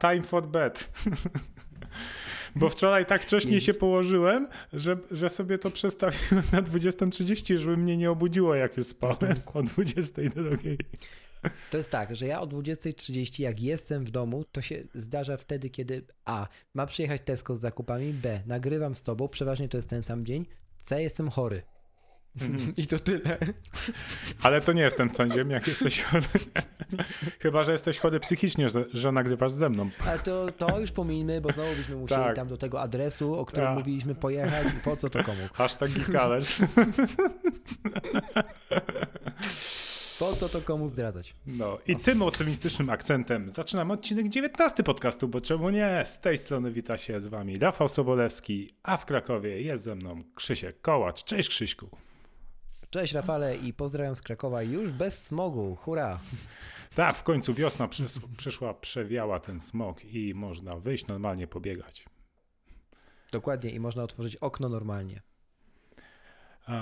Time for bed. Bo wczoraj tak wcześnie się położyłem, że sobie to przestawiłem na 20:30, żeby mnie nie obudziło, jak już spałem o 22:00. To jest tak, że ja o 20:30, jak jestem w domu, to się zdarza wtedy, kiedy a. ma przyjechać Tesco z zakupami, b. nagrywam z tobą, przeważnie to jest ten sam dzień, c. jestem chory. I to tyle. Ale to nie jestem sędziem, jak jesteś chory. Chyba, że jesteś chory psychicznie, że nagrywasz ze mną. Ale to już pominijmy, bo znowu byśmy musieli tam do tego adresu, o którym mówiliśmy, pojechać i po co to komu. Hashtag Geekalerz. Po co to komu zdradzać. No i tym optymistycznym akcentem zaczynam odcinek 19 podcastu, bo czemu nie? Z tej strony wita się z wami Rafał Sobolewski, a w Krakowie jest ze mną Krzysiek Kołacz. Cześć Krzyśku. Cześć Rafale i pozdrawiam z Krakowa już bez smogu, hurra! Tak, w końcu wiosna przyszła, przewiała ten smog i można wyjść normalnie pobiegać. Dokładnie i można otworzyć okno normalnie.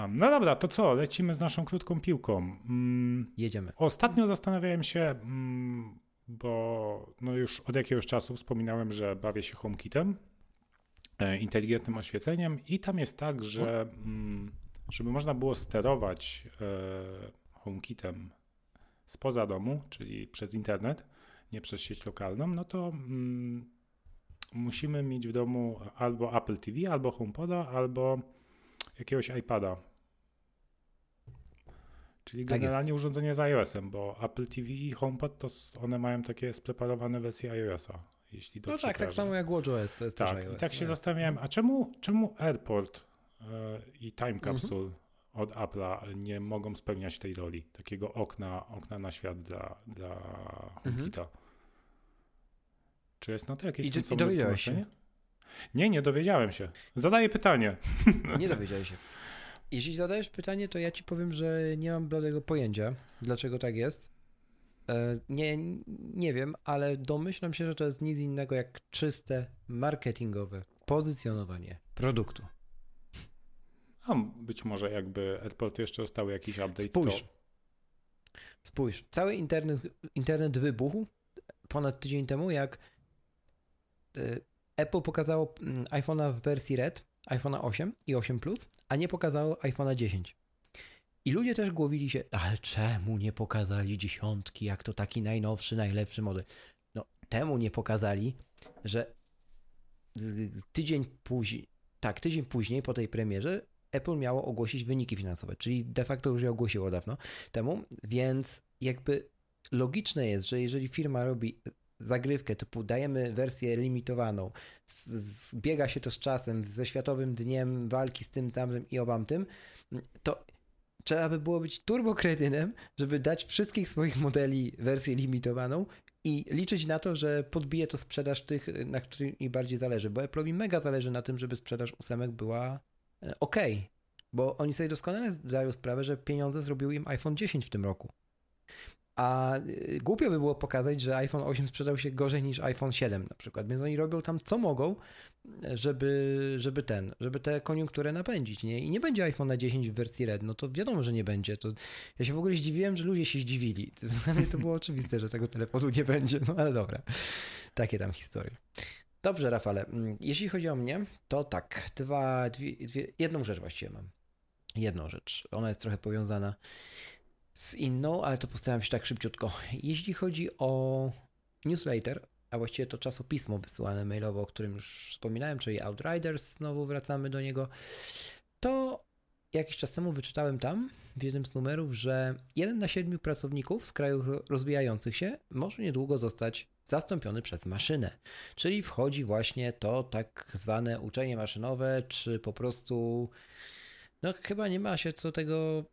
No dobra, to co? Lecimy z naszą krótką piłką. Jedziemy. Ostatnio zastanawiałem się, bo już od jakiegoś czasu wspominałem, że bawię się HomeKitem, inteligentnym oświetleniem i tam jest tak, że... żeby można było sterować HomeKitem spoza domu, czyli przez internet, nie przez sieć lokalną, no to musimy mieć w domu albo Apple TV, albo HomePoda, albo jakiegoś iPada. Czyli generalnie urządzenie z iOS-em, bo Apple TV i HomePod, to one mają takie spreparowane wersje iOS-a. Jeśli dobrze tak, tak samo jak WatchOS, to jest też iOS. I tak się zastanawiałem, a czemu AirPort i Time Capsule od Apple'a nie mogą spełniać tej roli, takiego okna na świat dla HomeKita. Czy jest na to jakieś sensowne tłumaczenie? Nie dowiedziałem się. Zadaję pytanie. Nie dowiedziałeś się. Jeśli zadajesz pytanie, to ja ci powiem, że nie mam bladego pojęcia, dlaczego tak jest. Nie wiem, ale domyślam się, że to jest nic innego jak czyste marketingowe pozycjonowanie produktu. A być może jakby AirPort jeszcze dostał jakiś update. Spójrz, cały internet wybuchł ponad tydzień temu, jak Apple pokazało iPhone'a w wersji Red, iPhone'a 8 i 8 Plus, a nie pokazało iPhone'a 10. I ludzie też głowili się, ale czemu nie pokazali dziesiątki, jak to taki najnowszy, najlepszy model. No temu nie pokazali, że tydzień później po tej premierze Apple miało ogłosić wyniki finansowe, czyli de facto już je ogłosiło dawno temu, więc jakby logiczne jest, że jeżeli firma robi zagrywkę typu dajemy wersję limitowaną, zbiega się to z czasem, ze Światowym Dniem Walki z tym, tamtym i obamtym, to trzeba by było być turbokretynem, żeby dać wszystkich swoich modeli wersję limitowaną i liczyć na to, że podbije to sprzedaż tych, na których im bardziej zależy, bo Apple'owi mega zależy na tym, żeby sprzedaż ósemek była okej, bo oni sobie doskonale zdają sprawę, że pieniądze zrobił im iPhone 10 w tym roku. A głupio by było pokazać, że iPhone 8 sprzedał się gorzej niż iPhone 7 na przykład, więc oni robią tam co mogą, żeby tę koniunkturę napędzić, nie? I nie będzie iPhone 10 w wersji Red, no to wiadomo, że nie będzie. To ja się w ogóle zdziwiłem, że ludzie się zdziwili. Dla mnie to było oczywiste, że tego telefonu nie będzie, no ale dobra. Takie tam historie. Dobrze, Rafale, jeśli chodzi o mnie, to tak, jedną rzecz właściwie mam. Jedną rzecz, ona jest trochę powiązana z inną, ale to postaram się tak szybciutko. Jeśli chodzi o newsletter, a właściwie to czasopismo wysyłane mailowo, o którym już wspominałem, czyli Outriders, znowu wracamy do niego, to jakiś czas temu wyczytałem tam w jednym z numerów, że 1 na 7 pracowników z krajów rozwijających się może niedługo zostać zastąpiony przez maszynę. Czyli wchodzi właśnie to tak zwane uczenie maszynowe, czy po prostu, no chyba nie ma się co tego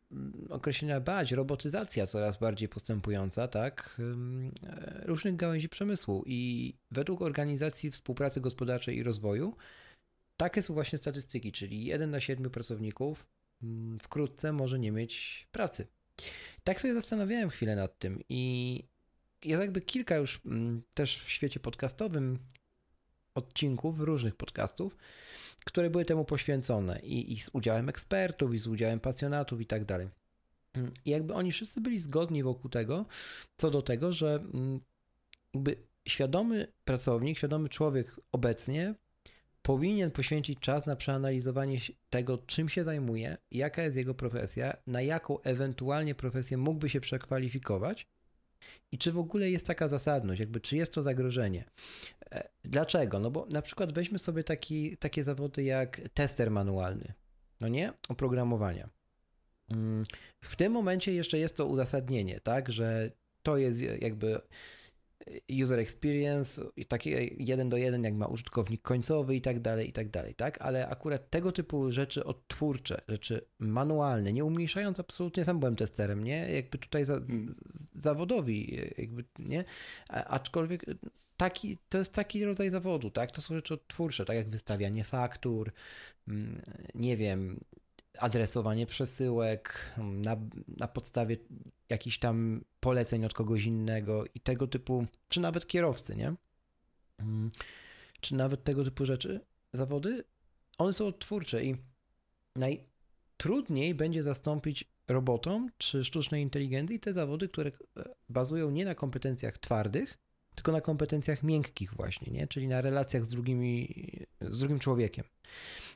określenia bać, robotyzacja coraz bardziej postępująca, tak, różnych gałęzi przemysłu. I według Organizacji Współpracy Gospodarczej i Rozwoju takie są właśnie statystyki, czyli 1 na 7 pracowników wkrótce może nie mieć pracy. Tak sobie zastanawiałem chwilę nad tym i jest jakby kilka już też w świecie podcastowym odcinków różnych podcastów, które były temu poświęcone i z udziałem ekspertów, i z udziałem pasjonatów i tak dalej. I jakby oni wszyscy byli zgodni wokół tego, co do tego, że jakby świadomy pracownik, świadomy człowiek obecnie powinien poświęcić czas na przeanalizowanie tego, czym się zajmuje, jaka jest jego profesja, na jaką ewentualnie profesję mógłby się przekwalifikować i czy w ogóle jest taka zasadność, jakby czy jest to zagrożenie. Dlaczego? No bo na przykład weźmy sobie takie zawody jak tester manualny, no nie? Oprogramowania. W tym momencie jeszcze jest to uzasadnienie, tak, że to jest jakby user experience, taki 1 do 1 jak ma użytkownik końcowy i tak dalej, tak? Ale akurat tego typu rzeczy odtwórcze, rzeczy manualne, nie umniejszając absolutnie, sam byłem testerem, nie? Jakby tutaj zawodowi, jakby, nie? Aczkolwiek to jest taki rodzaj zawodu, tak? To są rzeczy odtwórcze, tak jak wystawianie faktur, nie wiem, adresowanie przesyłek na podstawie jakichś tam poleceń od kogoś innego i tego typu, czy nawet kierowcy, nie? Czy nawet tego typu rzeczy, zawody, one są odtwórcze i najtrudniej będzie zastąpić robotom czy sztucznej inteligencji te zawody, które bazują nie na kompetencjach twardych, tylko na kompetencjach miękkich właśnie, nie? Czyli na relacjach z drugim człowiekiem.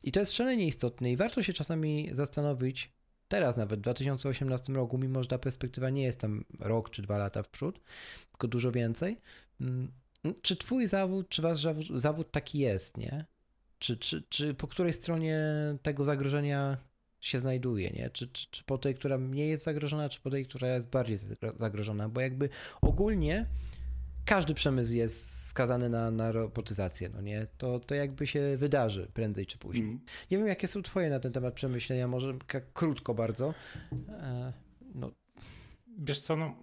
I to jest szalenie istotne i warto się czasami zastanowić, teraz nawet w 2018 roku, mimo że ta perspektywa nie jest tam rok czy 2 lata w przód, tylko dużo więcej, czy twój zawód, czy wasz zawód taki jest, nie? Czy po której stronie tego zagrożenia się znajduje, nie? Czy po tej, która mniej jest zagrożona, czy po tej, która jest bardziej zagrożona, bo jakby ogólnie każdy przemysł jest skazany na robotyzację, no nie? To jakby się wydarzy prędzej czy później. Nie wiem, jakie są twoje na ten temat przemyślenia, może krótko bardzo. No. Wiesz co, no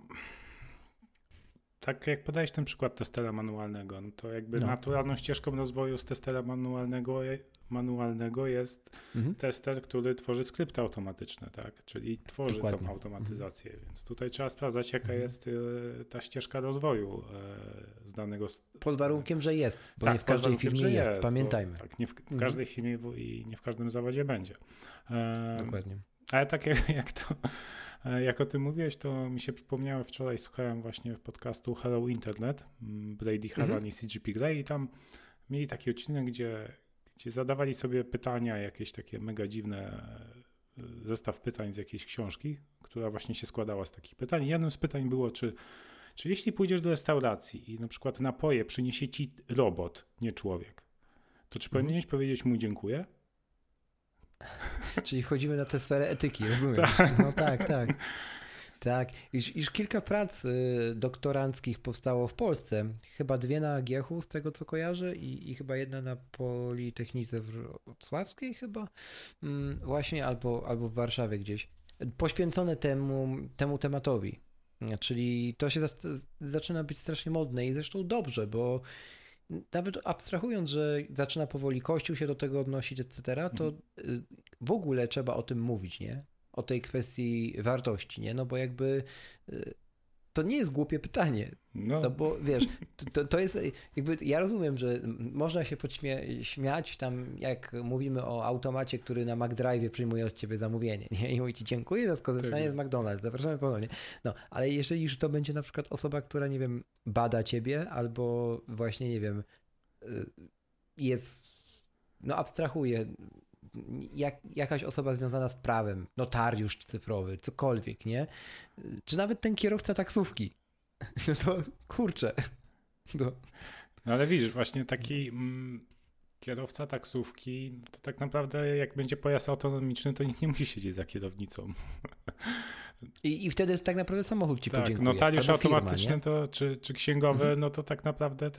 tak jak podajesz ten przykład testera manualnego, no to jakby naturalną ścieżką rozwoju z testera manualnego jest tester, który tworzy skrypty automatyczne, tak? Czyli tworzy Dokładnie. Tą automatyzację, więc tutaj trzeba sprawdzać, jaka jest ta ścieżka rozwoju z danego... Pod warunkiem, że jest, bo tak, nie w każdej firmie jest, pamiętajmy. Tak, nie w każdej firmie i nie w każdym zawodzie będzie. Dokładnie. Ale tak jak o tym mówiłeś, to mi się przypomniało, wczoraj słuchałem właśnie podcastu Hello Internet, Brady Haran i CGP Grey i tam mieli taki odcinek, gdzie zadawali sobie pytania, jakieś takie mega dziwne, zestaw pytań z jakiejś książki, która właśnie się składała z takich pytań. Jednym z pytań było, czy jeśli pójdziesz do restauracji i na przykład napoje przyniesie ci robot, nie człowiek, to czy powinieneś powiedzieć mu dziękuję? Czyli wchodzimy na tę sferę etyki, rozumiem. Tak. No tak. Tak, już kilka prac doktoranckich powstało w Polsce. Chyba 2 na AGH-u, z tego co kojarzę, i chyba 1 na Politechnice Wrocławskiej chyba, właśnie albo w Warszawie gdzieś, poświęcone temu tematowi. Czyli to się zaczyna być strasznie modne i zresztą dobrze, bo nawet abstrahując, że zaczyna powoli Kościół się do tego odnosić, etc., to w ogóle trzeba o tym mówić, nie? O tej kwestii wartości, nie? No bo jakby to nie jest głupie pytanie, no bo wiesz, to jest jakby, ja rozumiem, że można się śmiać tam, jak mówimy o automacie, który na McDrive'ie przyjmuje od ciebie zamówienie, nie? I mówi ci dziękuję za skorzystanie z McDonald's, zapraszamy ponownie. No, ale jeżeli już to będzie na przykład osoba, która, nie wiem, bada ciebie albo właśnie, nie wiem, jest, no abstrahuje, jakaś osoba związana z prawem, notariusz cyfrowy, cokolwiek, nie? Czy nawet ten kierowca taksówki? No to kurczę. No ale widzisz, właśnie taki Kierowca taksówki, to tak naprawdę jak będzie pojazd autonomiczny, to nikt nie musi siedzieć za kierownicą. I wtedy tak naprawdę samochód ci podziękuje. Notariusz automatyczny firma, to, czy księgowy, no to tak naprawdę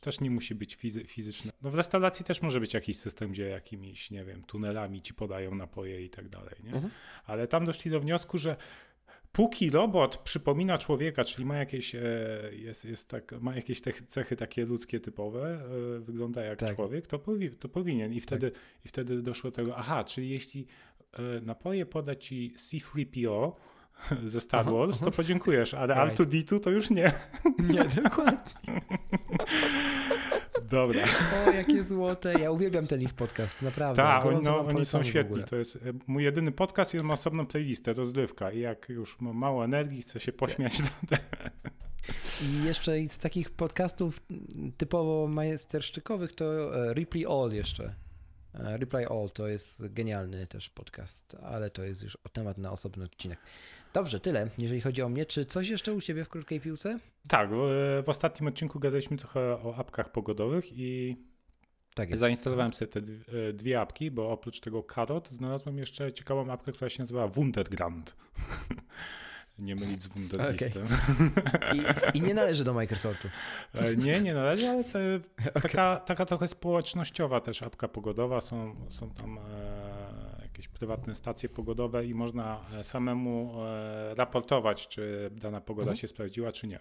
też nie musi być fizyczny. No w restauracji też może być jakiś system, gdzie jakimiś, nie wiem, tunelami ci podają napoje i tak dalej, nie? Mhm. Ale tam doszli do wniosku, że póki robot przypomina człowieka, czyli ma jakieś, ma jakieś cechy takie ludzkie typowe, wygląda jak człowiek, to powinien. I wtedy doszło do tego, czyli jeśli napoje poda ci C-3PO ze Star Wars, to podziękujesz, ale R2D2 to już nie. Nie, dokładnie. Dobra. O, jakie złote. Ja uwielbiam ten ich podcast, naprawdę. Tak, oni są świetni. To jest mój jedyny podcast i on ma osobną playlistę, rozrywka. I jak już mam mało energii, chcę się pośmiać. I jeszcze z takich podcastów typowo majsterszczykowych to Reply All to jest genialny też podcast, ale to jest już temat na osobny odcinek. Dobrze, tyle, jeżeli chodzi o mnie. Czy coś jeszcze u ciebie w krótkiej piłce? Tak, w ostatnim odcinku gadaliśmy trochę o apkach pogodowych i zainstalowałem sobie te dwie apki, bo oprócz tego Carrot znalazłem jeszcze ciekawą apkę, która się nazywa Wunderground. Nie mylić z Wunderlistem. Okay. I nie należy do Microsoftu. Nie należy, ale taka trochę społecznościowa też apka pogodowa. Są tam jakieś prywatne stacje pogodowe i można samemu raportować, czy dana pogoda się sprawdziła, czy nie.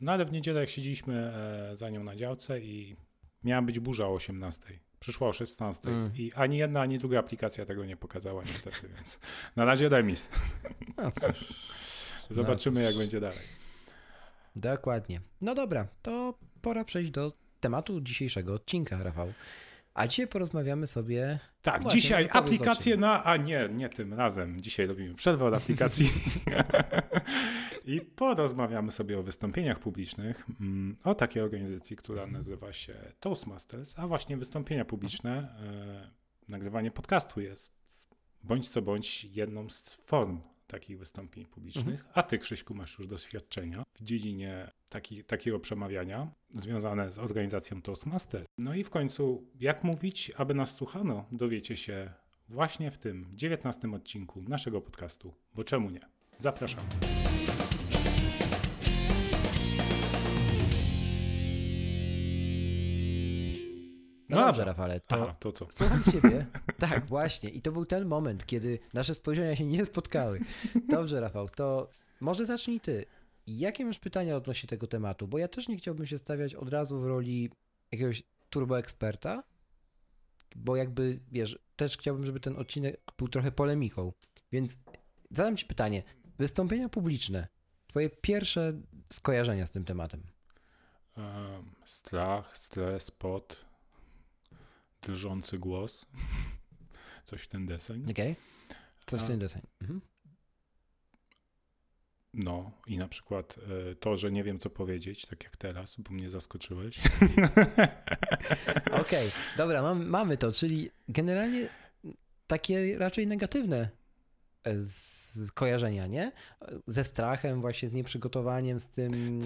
No ale w niedzielę jak siedzieliśmy za nią na działce i miała być burza o 18:00. Przyszła o 16:00 i ani jedna, ani druga aplikacja tego nie pokazała niestety, więc na razie remis. No cóż. Zobaczymy, jak będzie dalej. Dokładnie. No dobra, to pora przejść do tematu dzisiejszego odcinka, Rafał. A dzisiaj porozmawiamy sobie... Tak, dzisiaj aplikacje na... A nie tym razem. Dzisiaj robimy przerwę od aplikacji. I porozmawiamy sobie o wystąpieniach publicznych, o takiej organizacji, która nazywa się Toastmasters, a właśnie wystąpienia publiczne, nagrywanie podcastu jest bądź co bądź jedną z form takich wystąpień publicznych, a ty, Krzyśku, masz już doświadczenia w dziedzinie takiego przemawiania związane z organizacją Toastmasters. No i w końcu, jak mówić, aby nas słuchano, dowiecie się właśnie w tym 19. odcinku naszego podcastu, bo czemu nie? Zapraszam. No dobrze, Rafale, to co? Słucham ciebie. Tak, właśnie. I to był ten moment, kiedy nasze spojrzenia się nie spotkały. Dobrze, Rafał, to może zacznij ty. Jakie masz pytania odnośnie tego tematu? Bo ja też nie chciałbym się stawiać od razu w roli jakiegoś turboeksperta, bo jakby, wiesz, też chciałbym, żeby ten odcinek był trochę polemiką. Więc zadam ci pytanie. Wystąpienia publiczne. Twoje pierwsze skojarzenia z tym tematem. Strach, stres, pot... drżący głos, coś w ten deseń. Okej, coś w ten deseń. No i na przykład to, że nie wiem, co powiedzieć, tak jak teraz, bo mnie zaskoczyłeś. Okej, dobra, mamy to, czyli generalnie takie raczej negatywne kojarzenia, nie? Ze strachem, właśnie z nieprzygotowaniem, z tym,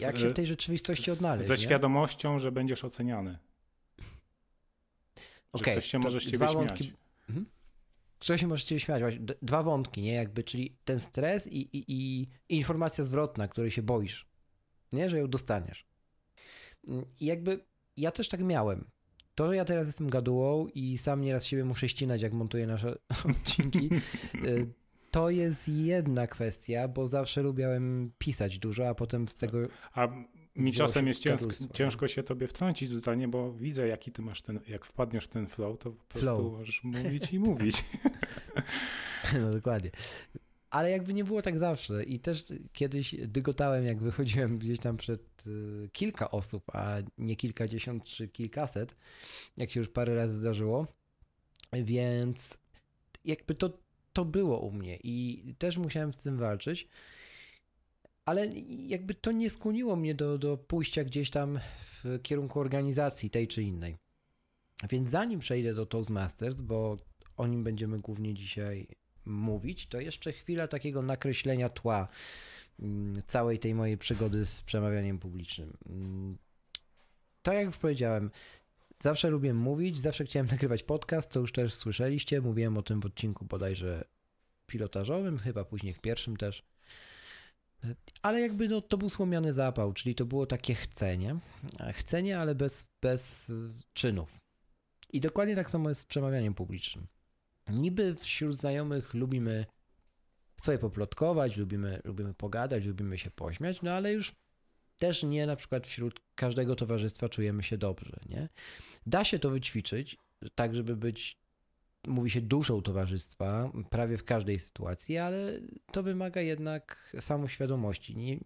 jak się w tej rzeczywistości odnaleźć. Ze świadomością, że będziesz oceniany. Że ktoś się może z ciebie śmiać. Ktoś się może z ciebie śmiać. Właśnie, dwa wątki, nie? Jakby, czyli ten stres i informacja zwrotna, której się boisz, nie? Że ją dostaniesz. I jakby ja też tak miałem. To, że ja teraz jestem gadułą i sam nieraz siebie muszę ścinać, jak montuję nasze odcinki, to jest jedna kwestia, bo zawsze lubiałem pisać dużo, a potem z tego... Mi czasem jest ciężko się tobie wtrącić w zdanie, bo widzę, jaki ty masz jak wpadniesz w ten flow, to po prostu możesz mówić i mówić. No dokładnie. Ale jakby nie było tak zawsze i też kiedyś dygotałem, jak wychodziłem gdzieś tam przed kilka osób, a nie kilkadziesiąt czy kilkaset, jak się już parę razy zdarzyło, więc jakby to było u mnie i też musiałem z tym walczyć. Ale jakby to nie skłoniło mnie do pójścia gdzieś tam w kierunku organizacji tej czy innej. Więc zanim przejdę do Toastmasters, bo o nim będziemy głównie dzisiaj mówić, to jeszcze chwila takiego nakreślenia tła całej tej mojej przygody z przemawianiem publicznym. Tak jak już powiedziałem, Zawsze lubię mówić, zawsze chciałem nagrywać podcast, to już też słyszeliście, mówiłem o tym w odcinku bodajże pilotażowym, chyba później w pierwszym też. Ale jakby no, to był słomiany zapał, czyli to było takie chcenie. Chcenie, ale bez czynów. I dokładnie tak samo jest z przemawianiem publicznym. Niby wśród znajomych lubimy sobie poplotkować, lubimy pogadać, lubimy się pośmiać, no ale już też nie na przykład wśród każdego towarzystwa czujemy się dobrze, nie? Da się to wyćwiczyć, tak żeby być, mówi się, duszą towarzystwa prawie w każdej sytuacji, ale to wymaga jednak samoświadomości.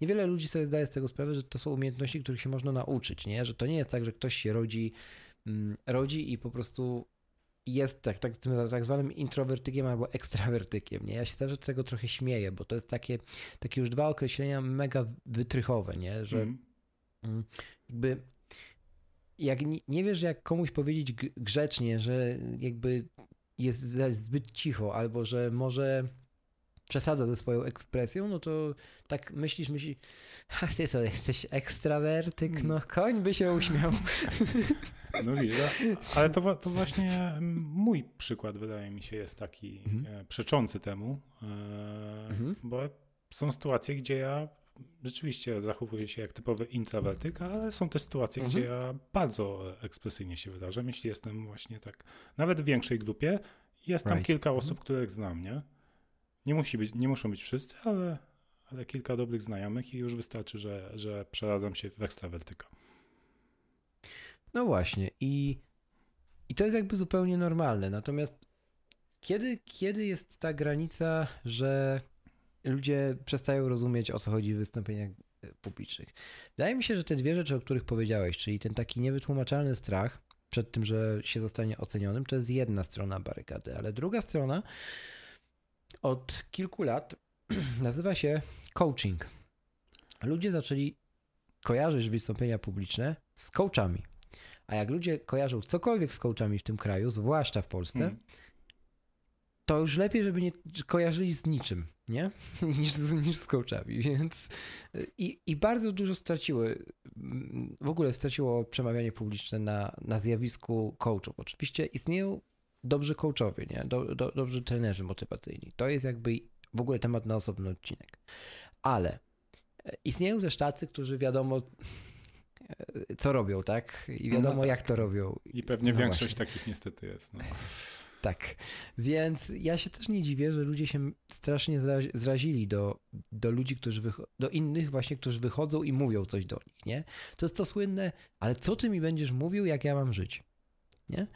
Niewiele ludzi sobie zdaje z tego sprawę, że to są umiejętności, których się można nauczyć, nie? Że to nie jest tak, że ktoś się rodzi i po prostu jest tak zwanym introwertykiem albo ekstrawertykiem, nie? Ja się zawsze tego trochę śmieję, bo to jest takie już dwa określenia mega wytrychowe, nie? Że jakby jak nie wiesz, jak komuś powiedzieć grzecznie, że jakby jest zbyt cicho albo że może przesadza ze swoją ekspresją, no to tak myślisz, a ty to jesteś ekstrawertyk, no koń by się uśmiał. No widzę, ale to właśnie mój przykład, wydaje mi się, jest taki przeczący temu, bo są sytuacje, gdzie ja rzeczywiście zachowuję się jak typowy introwertyk, ale są te sytuacje, gdzie ja bardzo ekspresyjnie się wyrażam, jeśli jestem właśnie tak, nawet w większej grupie, jest tam kilka osób, których znam, nie? Nie muszą być wszyscy, ale kilka dobrych znajomych i już wystarczy, że przeradzam się w ekstrawertyka. No właśnie i to jest jakby zupełnie normalne. Natomiast kiedy jest ta granica, że ludzie przestają rozumieć, o co chodzi w wystąpieniach publicznych? Wydaje mi się, że te dwie rzeczy, o których powiedziałeś, czyli ten taki niewytłumaczalny strach przed tym, że się zostanie ocenionym, to jest jedna strona barykady, ale druga strona od kilku lat nazywa się coaching. Ludzie zaczęli kojarzyć wystąpienia publiczne z coachami. A jak ludzie kojarzą cokolwiek z coachami w tym kraju, zwłaszcza w Polsce, to już lepiej, żeby nie kojarzyli z niczym, nie? niż z coachami. Więc i bardzo dużo straciło przemawianie publiczne na zjawisku coachów. Oczywiście istnieją dobrzy coachowie, nie? Dobrzy trenerzy motywacyjni. To jest jakby w ogóle temat na osobny odcinek. Ale istnieją też tacy, którzy wiadomo, co robią, tak? I wiadomo, jak to robią. I pewnie większość takich niestety jest. No. Tak. Więc ja się też nie dziwię, że ludzie się strasznie zrazili do ludzi, do innych właśnie, którzy wychodzą i mówią coś do nich, nie? To jest to słynne, ale co ty mi będziesz mówił, jak ja mam żyć? Nie?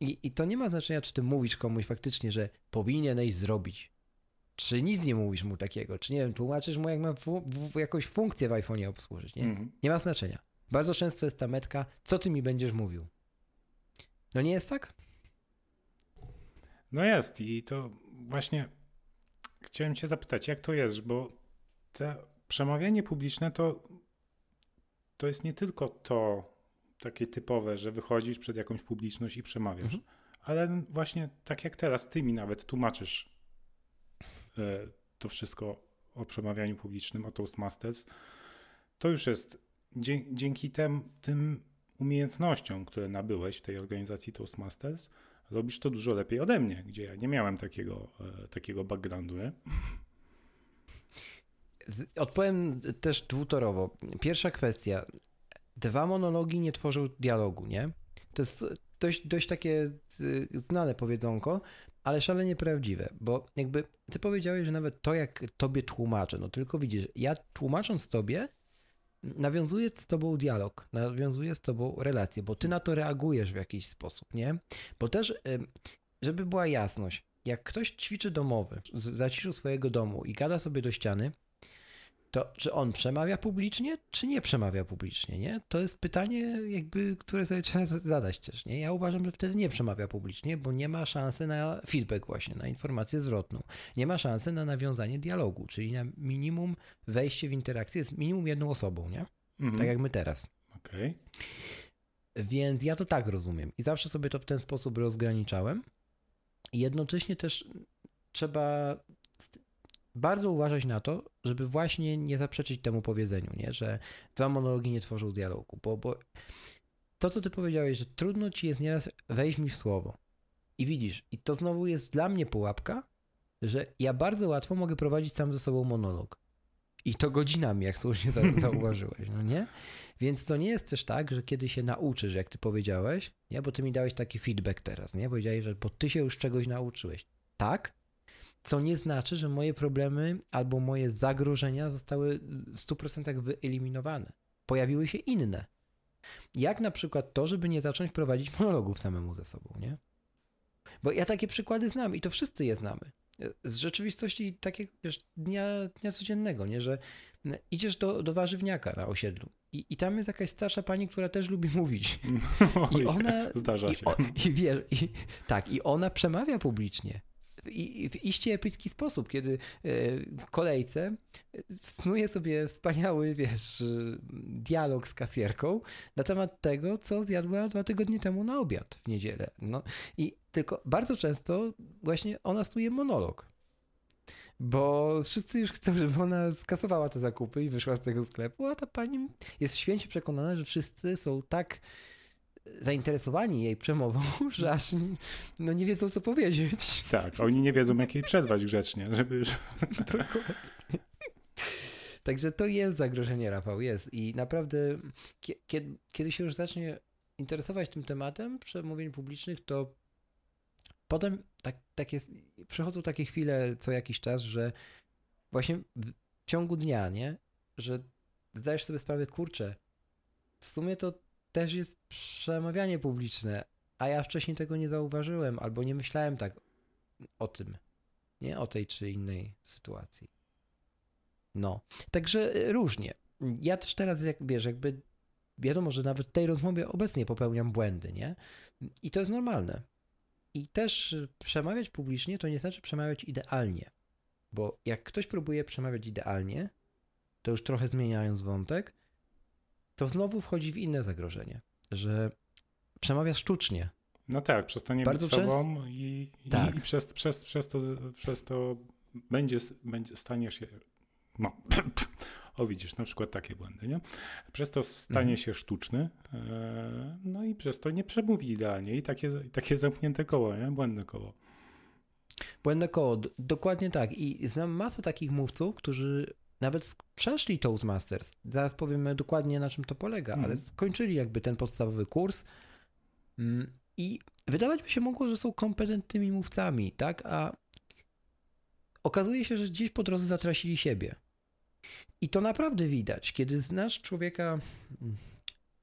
I to nie ma znaczenia, czy ty mówisz komuś faktycznie, że powinieneś zrobić, czy nic nie mówisz mu takiego, czy nie wiem, tłumaczysz mu, jak ma jakąś funkcję w iPhone'ie obsłużyć, nie? Nie ma znaczenia. Bardzo często jest ta metka, co ty mi będziesz mówił. No nie jest tak? No jest i to właśnie chciałem cię zapytać, jak to jest, bo te przemawianie publiczne to jest nie tylko to takie typowe, że wychodzisz przed jakąś publiczność i przemawiasz. Ale właśnie tak jak teraz, ty mi nawet tłumaczysz to wszystko o przemawianiu publicznym, o Toastmasters. To już jest dzięki tym umiejętnościom, które nabyłeś w tej organizacji Toastmasters, robisz to dużo lepiej ode mnie, gdzie ja nie miałem takiego backgroundu, nie? Odpowiem też dwutorowo. Pierwsza kwestia. Dwa monologi nie tworzą dialogu, nie? To jest dość takie znane powiedzonko, ale szalenie prawdziwe, bo jakby ty powiedziałeś, że nawet to, jak tobie tłumaczę, no tylko widzisz, ja tłumacząc tobie, nawiązuję z tobą dialog, nawiązuję z tobą relację, bo ty na to reagujesz w jakiś sposób, nie? Bo też, żeby była jasność, jak ktoś ćwiczy domowy w zaciszu swojego domu i gada sobie do ściany, to czy on przemawia publicznie, czy nie przemawia publicznie, nie? To jest pytanie jakby, które sobie trzeba zadać też, nie? Ja uważam, że wtedy nie przemawia publicznie, bo nie ma szansy na feedback właśnie, na informację zwrotną. Nie ma szansy na nawiązanie dialogu, czyli na minimum wejście w interakcję z minimum jedną osobą, nie? Tak jak my teraz. Okej. Więc ja to tak rozumiem i zawsze sobie to w ten sposób rozgraniczałem i jednocześnie też trzeba bardzo uważać na to, żeby właśnie nie zaprzeczyć temu powiedzeniu, nie? Że dwa monologi nie tworzą dialogu, bo to, co ty powiedziałeś, że trudno ci jest nieraz wejść mi w słowo. I widzisz, i to znowu jest dla mnie pułapka, że ja bardzo łatwo mogę prowadzić sam ze sobą monolog. I to godzinami, jak słusznie zauważyłeś, no nie? Więc to nie jest też tak, że kiedy się nauczysz, jak ty powiedziałeś, nie? Bo ty mi dałeś taki feedback teraz, nie? Powiedziałeś, że bo ty się już czegoś nauczyłeś. Tak? Co nie znaczy, że moje problemy albo moje zagrożenia zostały w 100% wyeliminowane. Pojawiły się inne. Jak na przykład to, żeby nie zacząć prowadzić monologów samemu ze sobą, nie? Bo ja takie przykłady znam i to wszyscy je znamy. Z rzeczywistości takiego, wiesz, dnia codziennego, nie? Że idziesz do warzywniaka na osiedlu i tam jest jakaś starsza pani, która też lubi mówić. I ona, zdarza się. I ona przemawia publicznie. I w iście epicki sposób, kiedy w kolejce snuje sobie wspaniały, wiesz, dialog z kasjerką na temat tego, co zjadła 2 tygodnie temu na obiad w niedzielę. No. I tylko bardzo często właśnie ona snuje monolog, bo wszyscy już chcą, żeby ona skasowała te zakupy i wyszła z tego sklepu, a ta pani jest święcie przekonana, że wszyscy są tak zainteresowani jej przemową, że aż no nie wiedzą, co powiedzieć. Tak, oni nie wiedzą, jak jej przerwać grzecznie, żeby... Dokładnie. Także to jest zagrożenie, Rafał, jest. I naprawdę, kiedy się już zacznie interesować tym tematem przemówień publicznych, to potem przychodzą takie chwile co jakiś czas, że właśnie w ciągu dnia, nie? Że zdajesz sobie sprawę, kurczę, w sumie to też jest przemawianie publiczne, a ja wcześniej tego nie zauważyłem albo nie myślałem tak o tym, nie? O tej czy innej sytuacji. No, także różnie. Ja też teraz, jak wiesz, jakby wiadomo, że nawet w tej rozmowie obecnie popełniam błędy, nie? I to jest normalne. I też przemawiać publicznie to nie znaczy przemawiać idealnie, bo jak ktoś próbuje przemawiać idealnie, to już trochę zmieniając wątek, to znowu wchodzi w inne zagrożenie, że przemawia sztucznie. No tak, przestanie być sobą i przez to staniesz się... No, o widzisz, na przykład takie błędy, nie? Przez to stanie się sztuczny, no i przez to nie przemówi idealnie i takie zamknięte koło, nie? Błędne koło. Błędne koło, dokładnie tak. I znam masę takich mówców, którzy... Nawet przeszli Toastmasters, zaraz powiemy dokładnie, na czym to polega, ale skończyli jakby ten podstawowy kurs i wydawać by się mogło, że są kompetentnymi mówcami, tak? A okazuje się, że gdzieś po drodze zatracili siebie. I to naprawdę widać, kiedy znasz człowieka,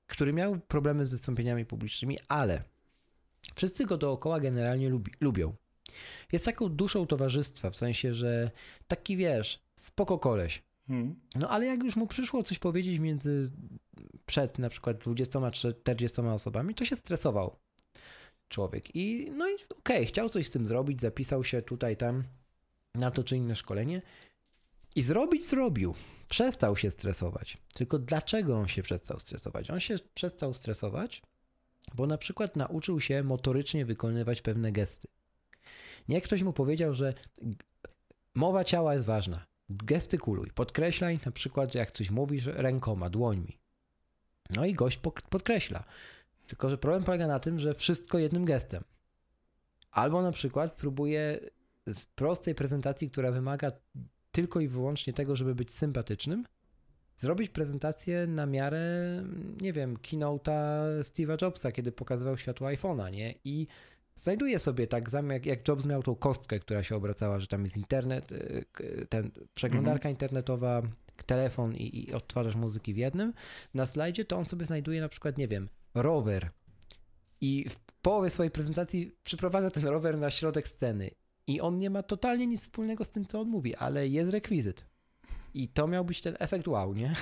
który miał problemy z wystąpieniami publicznymi, ale wszyscy go dookoła generalnie lubią. Jest taką duszą towarzystwa, w sensie, że taki, wiesz, spoko koleś. No ale jak już mu przyszło coś powiedzieć przed na przykład 20 czy 40 osobami, to się stresował człowiek. I okej, chciał coś z tym zrobić, zapisał się tutaj, tam na to czy inne szkolenie i zrobił. Przestał się stresować. Tylko dlaczego on się przestał stresować? On się przestał stresować, bo na przykład nauczył się motorycznie wykonywać pewne gesty. Nie, ktoś mu powiedział, że mowa ciała jest ważna. Gestykuluj, podkreślaj, na przykład jak coś mówisz rękoma, dłońmi. No i gość podkreśla. Tylko że problem polega na tym, że wszystko jednym gestem. Albo na przykład próbuje z prostej prezentacji, która wymaga tylko i wyłącznie tego, żeby być sympatycznym, zrobić prezentację na miarę, nie wiem, keynote'a Steve'a Jobsa, kiedy pokazywał światło iPhone'a, nie? I znajduje sobie tak, jak Jobs miał tą kostkę, która się obracała, że tam jest internet, ten przeglądarka internetowa, telefon i odtwarzasz muzyki w jednym. Na slajdzie to on sobie znajduje na przykład, nie wiem, rower i w połowie swojej prezentacji przyprowadza ten rower na środek sceny i on nie ma totalnie nic wspólnego z tym, co on mówi, ale jest rekwizyt. I to miał być ten efekt wow, nie?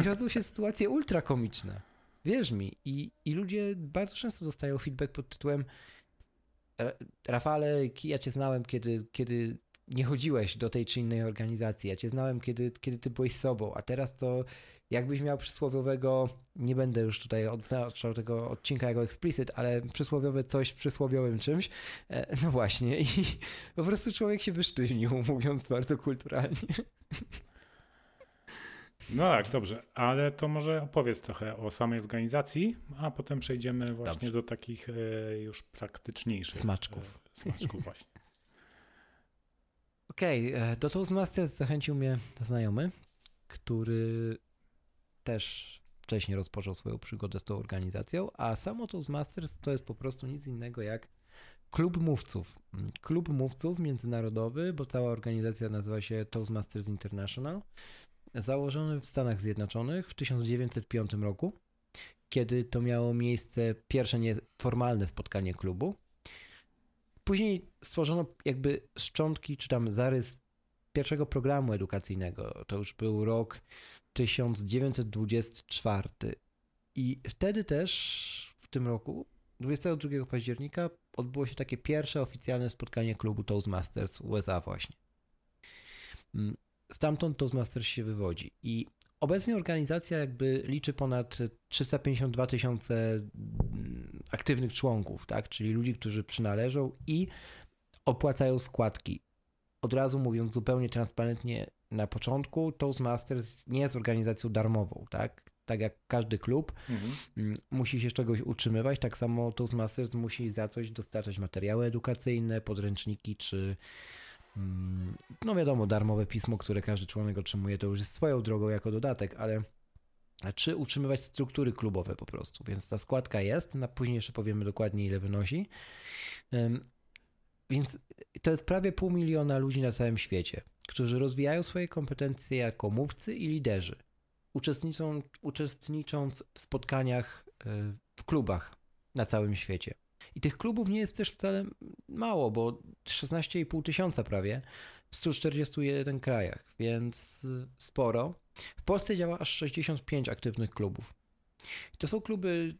I rodzą się sytuacje ultrakomiczne. Wierz mi. I ludzie bardzo często dostają feedback pod tytułem: Rafale, ja cię znałem, kiedy nie chodziłeś do tej czy innej organizacji, ja cię znałem, kiedy ty byłeś sobą, a teraz to jakbyś miał przysłowiowego, nie będę już tutaj odznaczał tego odcinka jako explicit, ale przysłowiowe coś przysłowiowym czymś, no właśnie, i po prostu człowiek się wysztywnił, mówiąc bardzo kulturalnie. No tak, dobrze, ale to może opowiedz trochę o samej organizacji, a potem przejdziemy właśnie do takich już praktyczniejszych smaczków. Smaczków właśnie. Okej, do Toastmasters zachęcił mnie znajomy, który też wcześniej rozpoczął swoją przygodę z tą organizacją, a samo Toastmasters to jest po prostu nic innego jak klub mówców. Klub mówców międzynarodowy, bo cała organizacja nazywa się Toastmasters International, założony w Stanach Zjednoczonych w 1905 roku, kiedy to miało miejsce pierwsze nieformalne spotkanie klubu. Później stworzono jakby szczątki, czy tam zarys pierwszego programu edukacyjnego. To już był rok 1924. I wtedy też w tym roku, 22 października, odbyło się takie pierwsze oficjalne spotkanie klubu Toastmasters USA właśnie. Stamtąd Toastmasters się wywodzi i obecnie organizacja jakby liczy ponad 352,000 aktywnych członków, tak? Czyli ludzi, którzy przynależą i opłacają składki. Od razu mówiąc zupełnie transparentnie na początku, Toastmasters nie jest organizacją darmową, tak? Tak jak każdy klub musi się czegoś utrzymywać, tak samo Toastmasters musi za coś dostarczać materiały edukacyjne, podręczniki czy no wiadomo, darmowe pismo, które każdy członek otrzymuje, to już jest swoją drogą jako dodatek, ale czy utrzymywać struktury klubowe po prostu, więc ta składka jest, na później jeszcze powiemy dokładnie ile wynosi, więc to jest prawie 500 000 ludzi na całym świecie, którzy rozwijają swoje kompetencje jako mówcy i liderzy, uczestnicząc w spotkaniach w klubach na całym świecie. I tych klubów nie jest też wcale mało, bo 16,5 tysiąca prawie w 141 krajach, więc sporo. W Polsce działa aż 65 aktywnych klubów. To są kluby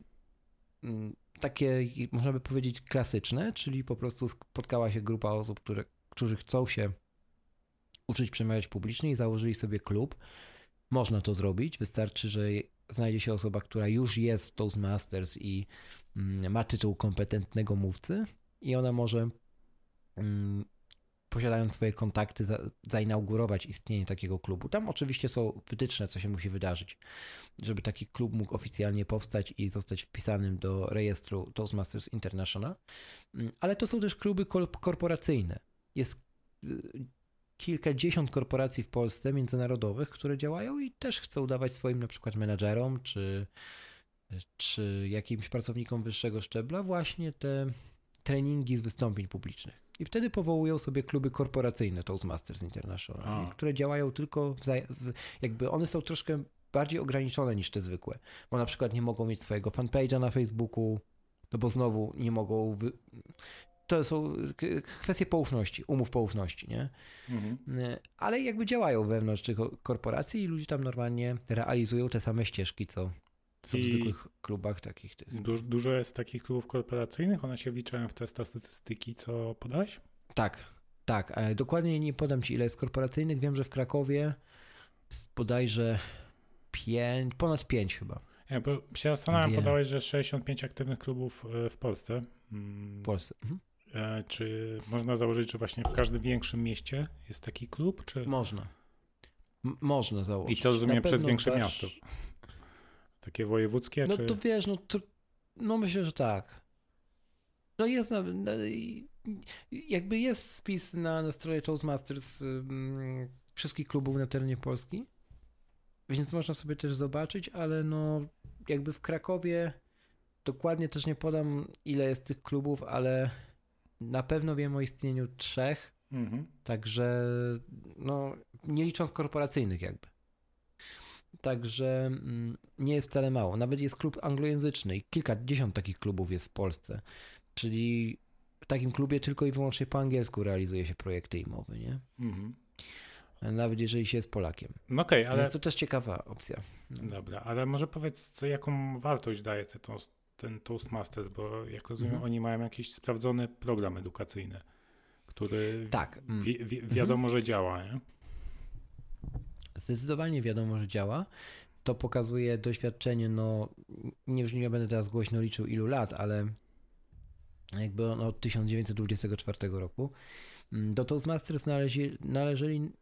takie, można by powiedzieć, klasyczne, czyli po prostu spotkała się grupa osób, którzy chcą się uczyć przemawiać publicznie i założyli sobie klub. Można to zrobić, wystarczy, że znajdzie się osoba, która już jest w Toastmasters i ma tytuł kompetentnego mówcy i ona może, posiadając swoje kontakty, zainaugurować istnienie takiego klubu. Tam oczywiście są wytyczne, co się musi wydarzyć, żeby taki klub mógł oficjalnie powstać i zostać wpisanym do rejestru Toastmasters International, ale to są też kluby korporacyjne. Jest kilkadziesiąt korporacji w Polsce międzynarodowych, które działają i też chcą dawać swoim na przykład menadżerom czy jakimś pracownikom wyższego szczebla właśnie te treningi z wystąpień publicznych. I wtedy powołują sobie kluby korporacyjne Toastmasters International, które działają tylko, jakby one są troszkę bardziej ograniczone niż te zwykłe, bo na przykład nie mogą mieć swojego fanpage'a na Facebooku, no bo znowu nie mogą... To są kwestie poufności, umów poufności, nie? Mhm. Ale jakby działają wewnątrz tych korporacji i ludzie tam normalnie realizują te same ścieżki, co są w zwykłych klubach takich. Dużo jest takich klubów korporacyjnych? One się wliczają w te statystyki, co podałeś? Tak. Dokładnie nie podam ci, ile jest korporacyjnych. Wiem, że w Krakowie bodajże ponad 5 chyba. Ja, bo się zastanawiam, podałeś, że 65 aktywnych klubów w Polsce. Mhm. Czy można założyć, że właśnie w każdym większym mieście jest taki klub? Czy... Można założyć. I co rozumiem przez większe miasto? Takie wojewódzkie? No czy... to wiesz, no myślę, że tak. No jest, jakby jest spis na stronie Toastmasters wszystkich klubów na terenie Polski. Więc można sobie też zobaczyć, ale no jakby w Krakowie dokładnie też nie podam, ile jest tych klubów, ale na pewno wiem o istnieniu 3, także no nie licząc korporacyjnych jakby. Także nie jest wcale mało. Nawet jest klub anglojęzyczny i kilkadziesiąt takich klubów jest w Polsce. Czyli w takim klubie tylko i wyłącznie po angielsku realizuje się projekty i mowy, nie? Mhm. Nawet jeżeli się jest Polakiem. Okej, ale... Więc to też ciekawa opcja. Dobra, ale może powiedz, jaką wartość daje ten Toastmasters, bo jak rozumiem, oni mają jakiś sprawdzony program edukacyjny, który wiadomo, że działa, nie? Zdecydowanie wiadomo, że działa. To pokazuje doświadczenie, no nie będę teraz głośno liczył ilu lat, ale jakby od 1924 roku. Do Toastmasters należeli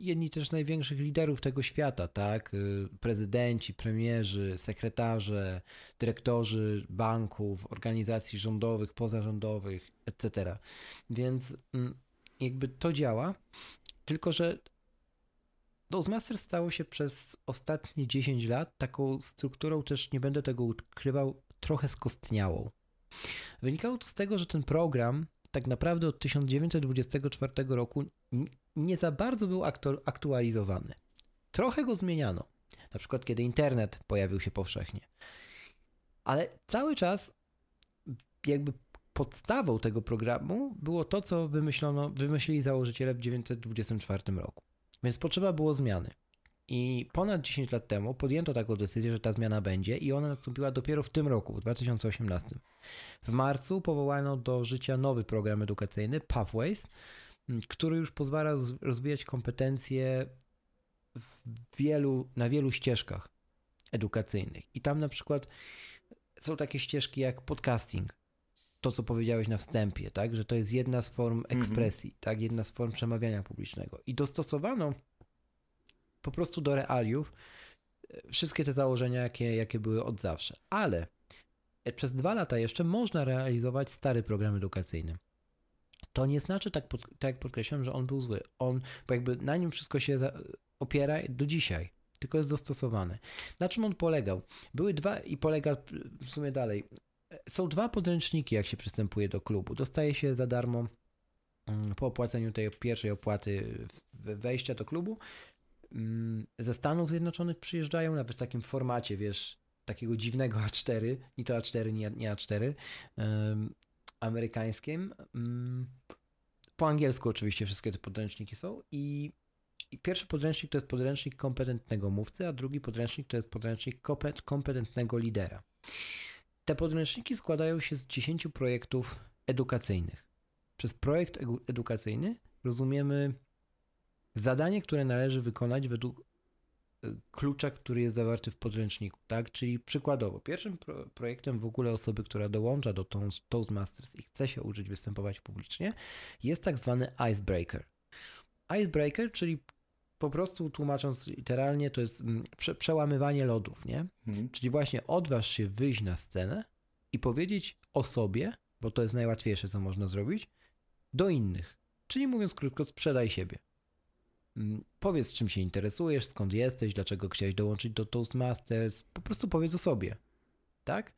jedni też z największych liderów tego świata, tak? Prezydenci, premierzy, sekretarze, dyrektorzy banków, organizacji rządowych, pozarządowych, etc. Więc jakby to działa, tylko że Toastmasters stało się przez ostatnie 10 lat taką strukturą, też nie będę tego ukrywał, trochę skostniałą. Wynikało to z tego, że ten program tak naprawdę od 1924 roku nie za bardzo był aktualizowany. Trochę go zmieniano, na przykład kiedy internet pojawił się powszechnie. Ale cały czas jakby podstawą tego programu było to, co wymyślili założyciele w 1924 roku. Więc potrzeba było zmiany. I ponad 10 lat temu podjęto taką decyzję, że ta zmiana będzie i ona nastąpiła dopiero w tym roku, w 2018. W marcu powołano do życia nowy program edukacyjny, Pathways, który już pozwala rozwijać kompetencje na wielu ścieżkach edukacyjnych. I tam na przykład są takie ścieżki jak podcasting, to co powiedziałeś na wstępie, tak, że to jest jedna z form ekspresji, tak, jedna z form przemawiania publicznego. I dostosowano po prostu do realiów wszystkie te założenia, jakie były od zawsze. Ale przez 2 lata jeszcze można realizować stary program edukacyjny. To nie znaczy, tak jak podkreślam, że on był zły. On, bo jakby na nim wszystko się opiera do dzisiaj, tylko jest dostosowany. Na czym on polegał? Były dwa i polega w sumie dalej. Są 2 podręczniki, jak się przystępuje do klubu. Dostaje się za darmo po opłaceniu tej pierwszej opłaty wejścia do klubu. Ze Stanów Zjednoczonych przyjeżdżają nawet w takim formacie, wiesz, takiego dziwnego A4, nie to A4, nie A4, amerykańskim. Po angielsku oczywiście wszystkie te podręczniki są i pierwszy podręcznik to jest podręcznik kompetentnego mówcy, a drugi podręcznik to jest podręcznik kompetentnego lidera. Te podręczniki składają się z 10 projektów edukacyjnych. Przez projekt edukacyjny rozumiemy zadanie, które należy wykonać według klucza, który jest zawarty w podręczniku, tak? Czyli przykładowo, pierwszym projektem w ogóle osoby, która dołącza do Toastmasters i chce się uczyć występować publicznie, jest tak zwany icebreaker. Icebreaker, czyli po prostu tłumacząc literalnie, to jest przełamywanie lodów, nie? Czyli właśnie odważ się wyjść na scenę i powiedzieć o sobie, bo to jest najłatwiejsze, co można zrobić, do innych. Czyli mówiąc krótko, sprzedaj siebie. Powiedz, czym się interesujesz, skąd jesteś, dlaczego chciałeś dołączyć do Toastmasters, po prostu powiedz o sobie, tak?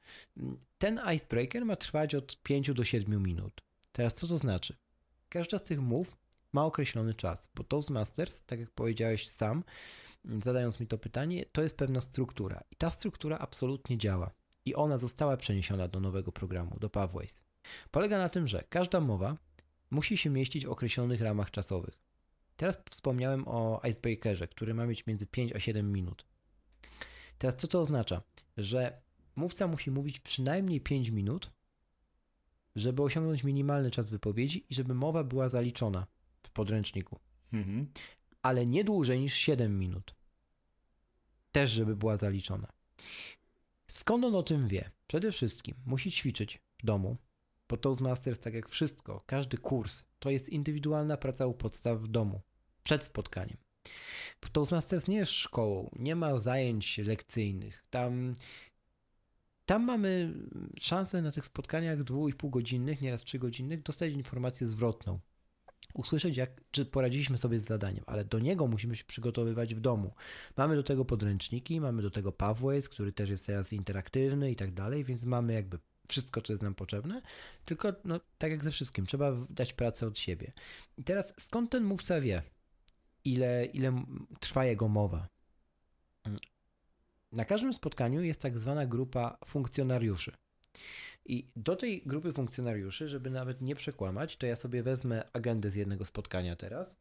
Ten icebreaker ma trwać od 5 do 7 minut. Teraz co to znaczy? Każda z tych mów ma określony czas, bo Toastmasters, tak jak powiedziałeś sam, zadając mi to pytanie, to jest pewna struktura i ta struktura absolutnie działa i ona została przeniesiona do nowego programu, do Pathways. Polega na tym, że każda mowa musi się mieścić w określonych ramach czasowych. Teraz wspomniałem o icebreakerze, który ma mieć między 5 a 7 minut. Teraz co to oznacza? Że mówca musi mówić przynajmniej 5 minut, żeby osiągnąć minimalny czas wypowiedzi i żeby mowa była zaliczona w podręczniku. Ale nie dłużej niż 7 minut. Też żeby była zaliczona. Skąd on o tym wie? Przede wszystkim musi ćwiczyć w domu, bo Toastmasters, tak jak wszystko, każdy kurs, to jest indywidualna praca u podstaw w domu, przed spotkaniem. Bo Toastmasters nie jest szkołą, nie ma zajęć lekcyjnych. Tam mamy szansę na tych spotkaniach 2,5-godzinnych, nieraz 3-godzinnych, dostać informację zwrotną. Usłyszeć, czy poradziliśmy sobie z zadaniem, ale do niego musimy się przygotowywać w domu. Mamy do tego podręczniki, mamy do tego Pathways, który też jest teraz interaktywny i tak dalej, więc mamy jakby wszystko, co jest nam potrzebne, tylko no, tak jak ze wszystkim, trzeba dać pracę od siebie. I teraz skąd ten mówca wie, ile trwa jego mowa? Na każdym spotkaniu jest tak zwana grupa funkcjonariuszy. I do tej grupy funkcjonariuszy, żeby nawet nie przekłamać, to ja sobie wezmę agendę z jednego spotkania teraz,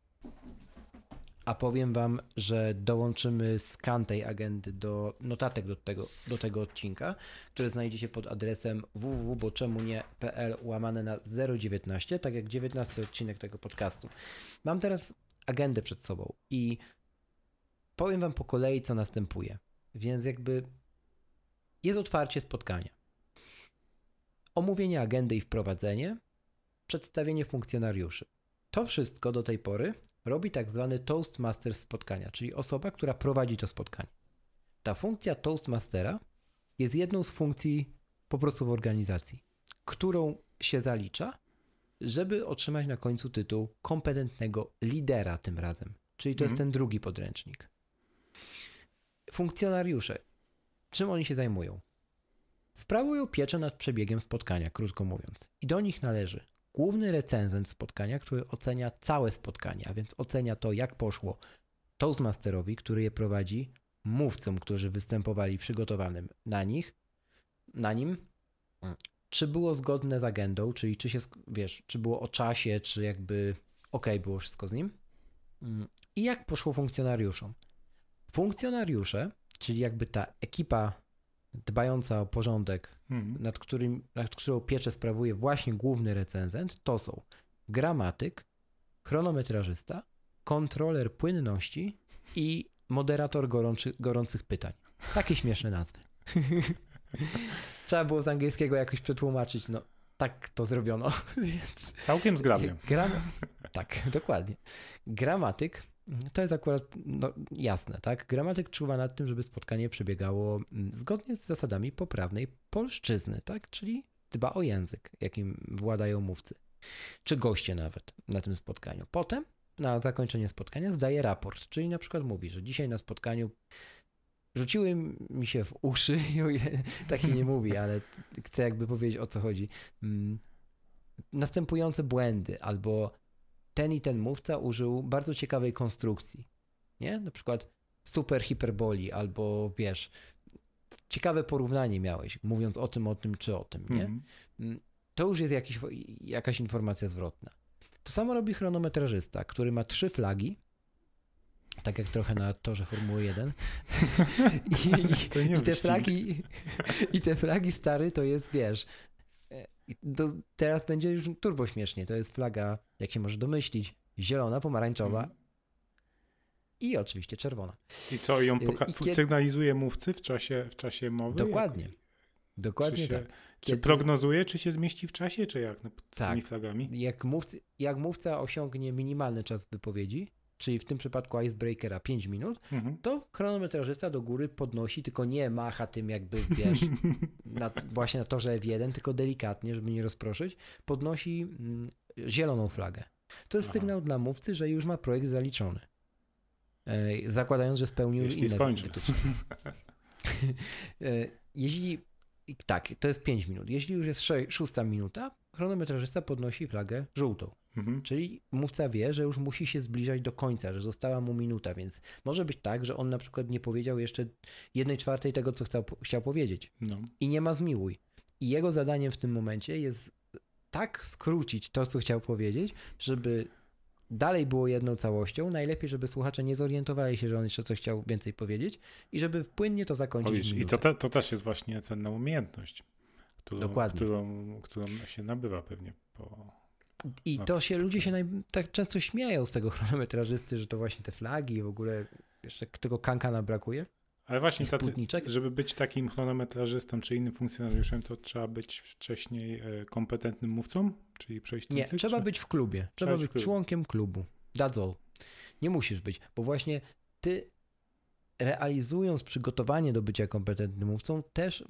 a powiem wam, że dołączymy skan tej agendy do notatek do tego odcinka, które znajdziecie pod adresem www.boczemunie.pl/019, tak jak 19 odcinek tego podcastu. Mam teraz agendę przed sobą i powiem wam po kolei, co następuje. Więc jakby jest otwarcie spotkania. omówienie agendy i wprowadzenie, przedstawienie funkcjonariuszy. To wszystko do tej pory robi tak zwany Toastmaster spotkania, czyli osoba, która prowadzi to spotkanie. Ta funkcja Toastmastera jest jedną z funkcji po prostu w organizacji, którą się zalicza, żeby otrzymać na końcu tytuł kompetentnego lidera tym razem. Czyli to jest ten drugi podręcznik. Funkcjonariusze. Czym oni się zajmują? Sprawują pieczę nad przebiegiem spotkania, krótko mówiąc. I do nich należy główny recenzent spotkania, który ocenia całe spotkanie, a więc ocenia to, jak poszło Toastmasterowi, który je prowadzi, mówcom, którzy występowali przygotowanym na nim, czy było zgodne z agendą, czyli czy się, czy było o czasie, czy jakby było wszystko z nim i jak poszło funkcjonariuszom. Funkcjonariusze, czyli jakby ta ekipa dbająca o porządek, nad którą pieczę sprawuje właśnie główny recenzent, to są gramatyk, chronometrażysta, kontroler płynności i moderator gorących pytań. Takie śmieszne nazwy. Trzeba było z angielskiego jakoś przetłumaczyć, no tak to zrobiono. Więc... Całkiem zgrabnie. Tak, dokładnie. Gramatyk, to jest akurat jasne, tak? Gramatyk czuwa nad tym, żeby spotkanie przebiegało zgodnie z zasadami poprawnej polszczyzny, tak? Czyli dba o język, jakim władają mówcy, czy goście nawet na tym spotkaniu. Potem na zakończenie spotkania zdaje raport, czyli na przykład mówi, że dzisiaj na spotkaniu rzuciły mi się w uszy, o ile tak się nie mówi, ale chcę jakby powiedzieć, o co chodzi. Następujące błędy, albo ten i ten mówca użył bardzo ciekawej konstrukcji, nie? Na przykład super hiperboli, albo wiesz, ciekawe porównanie miałeś, mówiąc o tym czy o tym, nie? To już jest jakaś informacja zwrotna. To samo robi chronometrażysta, który ma 3 flagi, tak jak trochę na torze Formuły 1. I te flagi, stary, to jest, wiesz, teraz będzie już turbo śmiesznie. To jest flaga, jak się może domyślić, zielona, pomarańczowa i oczywiście czerwona. I co, ją sygnalizuje mówcy w czasie mowy? Dokładnie. Dokładnie tak. Czy prognozuje, czy się zmieści w czasie, czy jak? Tymi flagami? Jak mówca osiągnie minimalny czas wypowiedzi, czyli w tym przypadku icebreakera 5 minut, to chronometrażysta do góry podnosi, tylko nie macha tym jakby, wiesz, właśnie na torze F1, tylko delikatnie, żeby nie rozproszyć, podnosi zieloną flagę. To jest sygnał dla mówcy, że już ma projekt zaliczony. Zakładając, że spełnił inne zadania. To jest 5 minut. Jeśli już jest 6. minuta, chronometrażysta podnosi flagę żółtą. Czyli mówca wie, że już musi się zbliżać do końca, że została mu minuta, więc może być tak, że on na przykład nie powiedział jeszcze 1/4 tego, co chciał powiedzieć. No. I nie ma zmiłuj. I jego zadaniem w tym momencie jest tak skrócić to, co chciał powiedzieć, żeby dalej było jedną całością, najlepiej, żeby słuchacze nie zorientowali się, że on jeszcze coś chciał więcej powiedzieć i żeby płynnie to zakończyć minutę. I to też jest właśnie cenna umiejętność, którą się nabywa pewnie po... I to się ludzie się tak często śmieją z tego chronometrażysty, że to właśnie te flagi w ogóle, jeszcze tego kankana brakuje. Ale właśnie, żeby być takim chronometrażystą czy innym funkcjonariuszem, to trzeba być wcześniej kompetentnym mówcą? Czyli przejść cyncyk? Nie, trzeba być w klubie. Trzeba być członkiem klubu. That's all. Nie musisz być, bo właśnie ty, realizując przygotowanie do bycia kompetentnym mówcą, też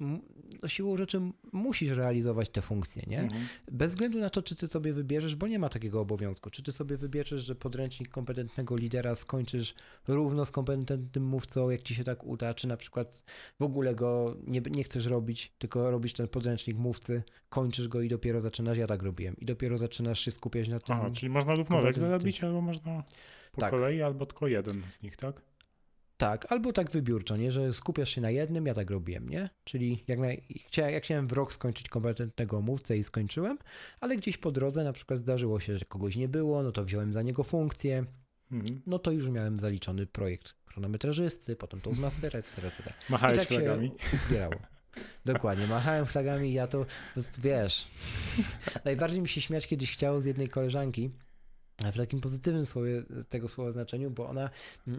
siłą rzeczy musisz realizować te funkcje, nie? Bez względu na to, czy ty sobie wybierzesz, bo nie ma takiego obowiązku, czy ty sobie wybierzesz, że podręcznik kompetentnego lidera skończysz równo z kompetentnym mówcą, jak ci się tak uda, czy na przykład w ogóle go nie chcesz robić, tylko robisz ten podręcznik mówcy, kończysz go i dopiero zaczynasz, ja tak robiłem, i dopiero zaczynasz się skupiać na tym. Aha, czyli można równolegle robić, albo można po kolei, albo tylko jeden z nich, tak? Tak, albo tak wybiórczo, nie, że skupiasz się na jednym, ja tak robiłem, nie? Czyli jak chciałem w rok skończyć kompetentnego mówcę i skończyłem, ale gdzieś po drodze na przykład zdarzyło się, że kogoś nie było, no to wziąłem za niego funkcję, no to już miałem zaliczony projekt chronometrażysty, potem Toastmastera, etc. Machałeś flagami. Się zbierało. Dokładnie, machałem flagami i ja to, wiesz, najbardziej mi się śmiać kiedyś chciało z jednej koleżanki, w takim pozytywnym tego słowa znaczeniu, bo ona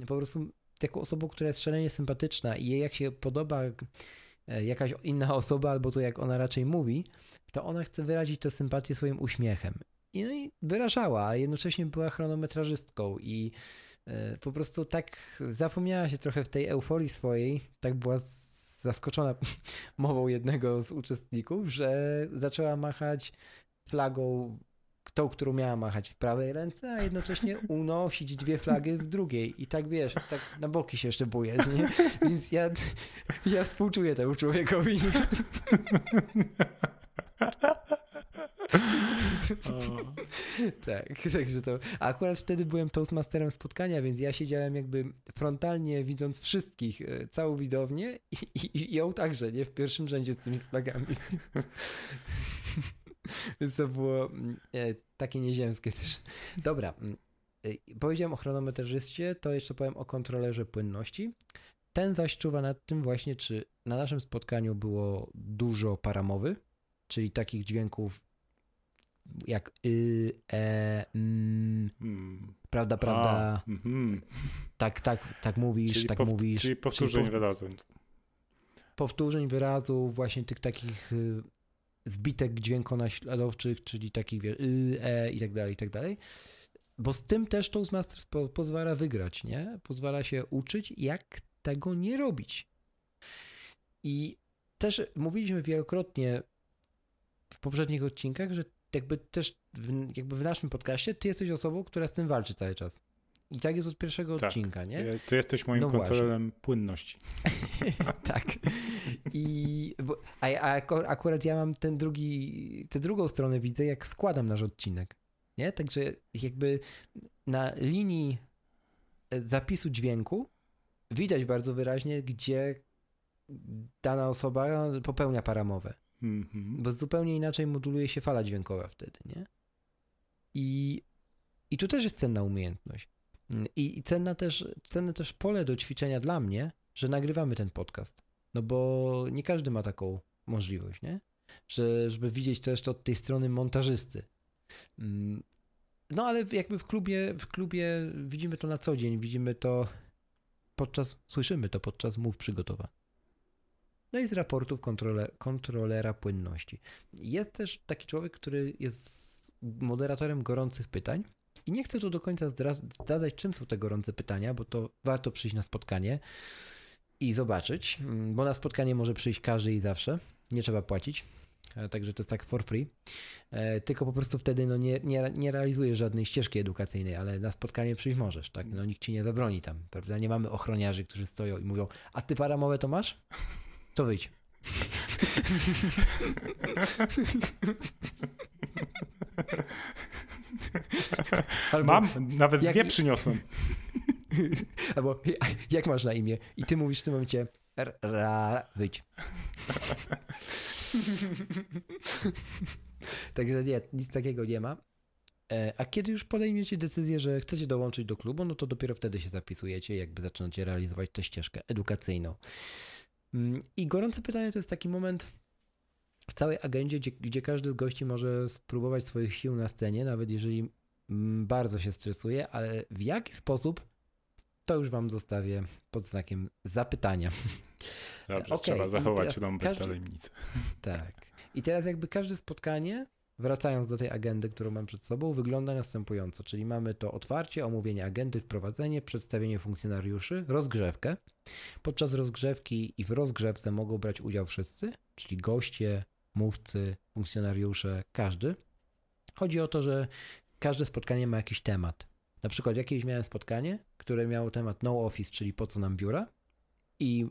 po prostu... taką osobą, która jest szalenie sympatyczna i jej jak się podoba jakaś inna osoba, albo to jak ona raczej mówi, to ona chce wyrazić tę sympatię swoim uśmiechem. I wyrażała, a jednocześnie była chronometrażystką i po prostu tak zapomniała się trochę w tej euforii swojej, tak była zaskoczona mową jednego z uczestników, że zaczęła machać flagą, tą, którą miała machać w prawej ręce, a jednocześnie unosić dwie flagi w drugiej. I tak wiesz, tak na boki się jeszcze bujesz, nie? Więc ja współczuję temu człowiekowi. Tak, także to. A akurat wtedy byłem toastmasterem spotkania, więc ja siedziałem jakby frontalnie, widząc wszystkich, całą widownię i ją także, nie? W pierwszym rzędzie z tymi flagami. Więc to było takie nieziemskie też. Dobra, powiedziałem o chronometrzyście, to jeszcze powiem o kontrolerze płynności. Ten zaś czuwa nad tym właśnie, czy na naszym spotkaniu było dużo paramowy, czyli takich dźwięków jak prawda, tak mówisz, czyli tak mówisz. Czyli powtórzeń wyrazów. Powtórzeń wyrazów, właśnie tych takich zbitek dźwiękonaśladowczych, czyli takich i tak dalej, bo z tym też Toastmasters pozwala wygrać, nie? Pozwala się uczyć, jak tego nie robić. I też mówiliśmy wielokrotnie w poprzednich odcinkach, że jakby też jakby w naszym podcaście ty jesteś osobą, która z tym walczy cały czas. I tak jest od pierwszego odcinka, nie? Ty jesteś moim kontrolerem płynności. Tak. Akurat ja mam tę drugą stronę widzę, jak składam nasz odcinek, nie? Także jakby na linii zapisu dźwięku widać bardzo wyraźnie, gdzie dana osoba popełnia paramowę. Mm-hmm. Bo zupełnie inaczej moduluje się fala dźwiękowa wtedy, nie? I tu też jest cenna umiejętność. I cenne też pole do ćwiczenia dla mnie, że nagrywamy ten podcast. No bo nie każdy ma taką możliwość, nie? Żeby widzieć też to od tej strony montażysty. No ale jakby w klubie widzimy to na co dzień, słyszymy to podczas mów przygotowań. No i z raportów kontrolera płynności. Jest też taki człowiek, który jest moderatorem gorących pytań i nie chcę tu do końca zdradzać, czym są te gorące pytania, bo to warto przyjść na spotkanie i zobaczyć, bo na spotkanie może przyjść każdy i zawsze, nie trzeba płacić, także to jest tak for free, tylko po prostu wtedy nie realizujesz żadnej ścieżki edukacyjnej, ale na spotkanie przyjść możesz, tak? No nikt ci nie zabroni tam, prawda? Nie mamy ochroniarzy, którzy stoją i mówią, a ty paramowę to masz? To wyjdź. Albo, mam, nawet dwie przyniosłem. Albo jak masz na imię? I ty mówisz w tym momencie wyjdź. Także nie, nic takiego nie ma. A kiedy już podejmiecie decyzję, że chcecie dołączyć do klubu, no to dopiero wtedy się zapisujecie, jakby zaczynacie realizować tę ścieżkę edukacyjną. I gorące pytanie to jest taki moment w całej agendzie, gdzie każdy z gości może spróbować swoich sił na scenie, nawet jeżeli bardzo się stresuje, ale w jaki sposób, to już wam zostawię pod znakiem zapytania. Dobrze, trzeba zachować rąbek tajemnicy. Tak. I teraz jakby każde spotkanie, wracając do tej agendy, którą mam przed sobą, wygląda następująco, czyli mamy to otwarcie, omówienie agendy, wprowadzenie, przedstawienie funkcjonariuszy, rozgrzewkę. Podczas rozgrzewki i w rozgrzewce mogą brać udział wszyscy, czyli goście, mówcy, funkcjonariusze, każdy. Chodzi o to, że każde spotkanie ma jakiś temat. Na przykład jakieś miałem spotkanie, które miało temat no office, czyli po co nam biura i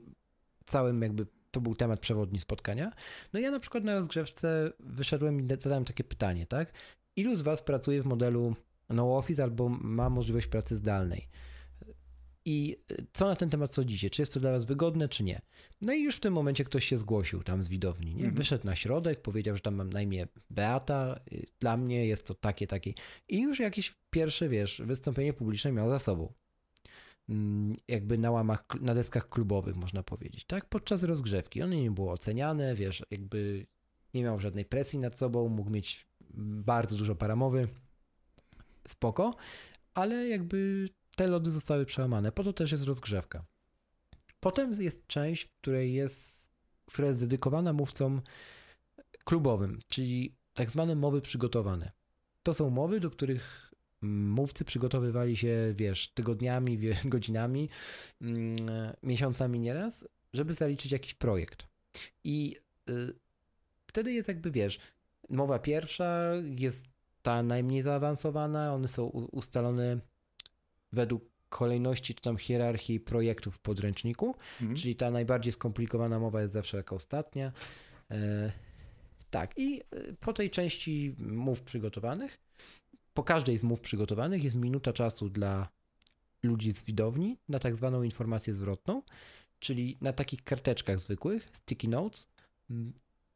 całym jakby to był temat przewodni spotkania. No ja na przykład na rozgrzewce wyszedłem i zadałem takie pytanie, tak? Ilu z was pracuje w modelu no office albo ma możliwość pracy zdalnej? I co na ten temat sądzicie? Czy jest to dla was wygodne, czy nie? No i już w tym momencie ktoś się zgłosił tam z widowni, nie? Wyszedł na środek, powiedział, że tam mam na imię Beata, dla mnie jest to takie. I już jakieś pierwsze, wystąpienie publiczne miał za sobą. Jakby na deskach klubowych, można powiedzieć, tak? Podczas rozgrzewki. Ono nie było oceniane, jakby nie miał żadnej presji nad sobą, mógł mieć bardzo dużo paramowy, spoko, ale jakby te lody zostały przełamane. Po to też jest rozgrzewka. Potem jest część, która jest dedykowana mówcom, klubowym, czyli tak zwane mowy przygotowane. To są mowy, do których mówcy przygotowywali się, tygodniami, godzinami, miesiącami nieraz, żeby zaliczyć jakiś projekt. I wtedy jest jakby, mowa pierwsza jest ta najmniej zaawansowana, one są ustalone według kolejności czy tam hierarchii projektów w podręczniku, czyli ta najbardziej skomplikowana mowa jest zawsze jako ostatnia. Tak, i po tej części mów przygotowanych, po każdej z mów przygotowanych jest minuta czasu dla ludzi z widowni na tak zwaną informację zwrotną, czyli na takich karteczkach zwykłych, sticky notes,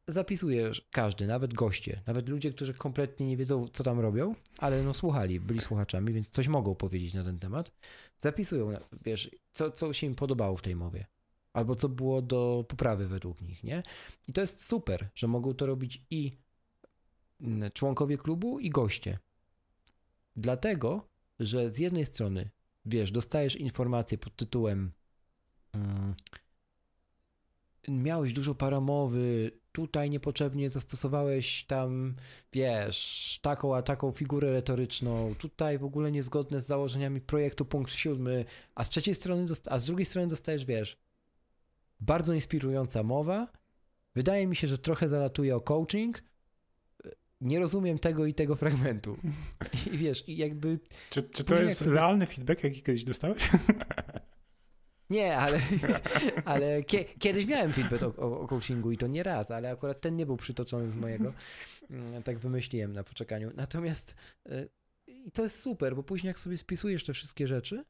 zapisuje każdy, nawet goście, nawet ludzie, którzy kompletnie nie wiedzą, co tam robią, ale no słuchali, byli słuchaczami, więc coś mogą powiedzieć na ten temat. Zapisują, co się im podobało w tej mowie, albo co było do poprawy według nich, nie? I to jest super, że mogą to robić i członkowie klubu, i goście. Dlatego, że z jednej strony, dostajesz informację pod tytułem miałeś dużo paramowy, tutaj niepotrzebnie zastosowałeś tam, taką a taką figurę retoryczną, tutaj w ogóle niezgodne z założeniami projektu punkt 7, a z trzeciej strony, a z drugiej strony dostajesz, bardzo inspirująca mowa, wydaje mi się, że trochę zalatuje o coaching, nie rozumiem tego i tego fragmentu. I i jakby... Czy to jest realny feedback, jaki kiedyś dostałeś? Nie, ale kiedyś miałem feedback o coachingu i to nie raz, ale akurat ten nie był przytoczony z mojego. Tak wymyśliłem na poczekaniu. Natomiast to jest super, bo później jak sobie spisujesz te wszystkie rzeczy,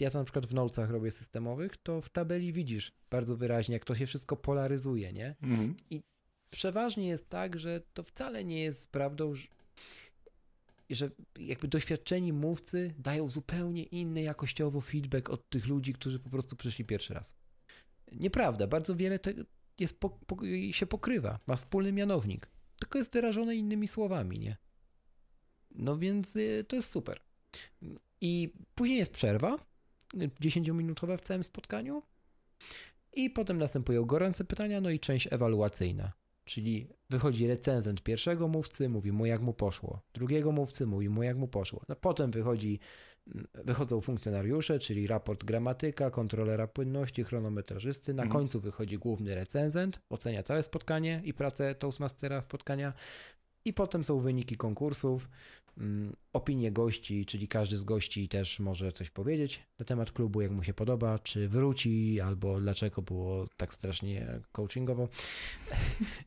ja to na przykład w notesach robię systemowych, to w tabeli widzisz bardzo wyraźnie, jak to się wszystko polaryzuje, nie? Mhm. I przeważnie jest tak, że to wcale nie jest prawdą, że jakby doświadczeni mówcy dają zupełnie inny jakościowo feedback od tych ludzi, którzy po prostu przyszli pierwszy raz. Nieprawda, bardzo wiele się pokrywa, ma wspólny mianownik, tylko jest wyrażone innymi słowami, nie? No więc to jest super. I później jest przerwa 10-minutowa w całym spotkaniu i potem następują gorące pytania, no i część ewaluacyjna. Czyli wychodzi recenzent pierwszego mówcy, mówi mu, jak mu poszło. Drugiego mówcy mówi mu, jak mu poszło. No, potem wychodzą funkcjonariusze, czyli raport gramatyka, kontrolera płynności, chronometrażysty. Na końcu wychodzi główny recenzent, ocenia całe spotkanie i pracę Toastmastera spotkania. I potem są wyniki konkursów, opinie gości, czyli każdy z gości też może coś powiedzieć na temat klubu, jak mu się podoba, czy wróci, albo dlaczego było tak strasznie coachingowo.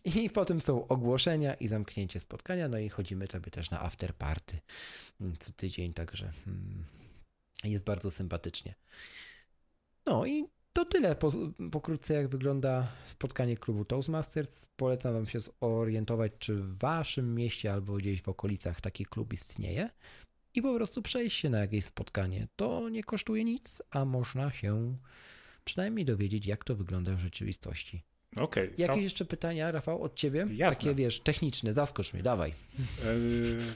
I potem są ogłoszenia i zamknięcie spotkania, no i chodzimy sobie też na after party co tydzień, także jest bardzo sympatycznie. No i to tyle pokrótce, jak wygląda spotkanie klubu Toastmasters. Polecam wam się zorientować, czy w waszym mieście albo gdzieś w okolicach taki klub istnieje i po prostu przejść się na jakieś spotkanie. To nie kosztuje nic, a można się przynajmniej dowiedzieć, jak to wygląda w rzeczywistości. Okay, jakieś jeszcze pytania, Rafał, od ciebie? Jasne. Takie, techniczne, zaskocz mnie, dawaj.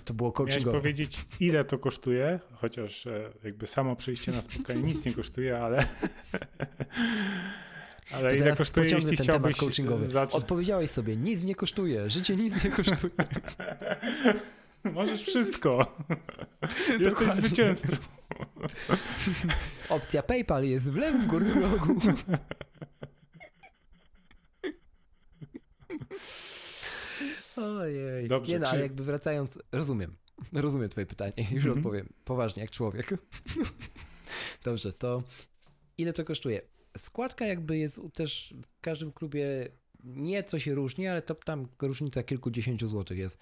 To było coachingowe. Miałeś powiedzieć, ile to kosztuje, chociaż jakby samo przyjście na spotkanie nic nie kosztuje, ale ile kosztuje, jeśli chciałbyś... Odpowiedziałeś sobie, nic nie kosztuje, życie nic nie kosztuje. Możesz wszystko. Jesteś zwycięzcą. Opcja PayPal jest w lewym górnym rogu. Ojej. Dobrze, ale jakby wracając, rozumiem twoje pytanie, już odpowiem poważnie jak człowiek. Dobrze, to ile to kosztuje? Składka jakby jest też w każdym klubie nieco się różni, ale to tam różnica kilkudziesięciu złotych jest.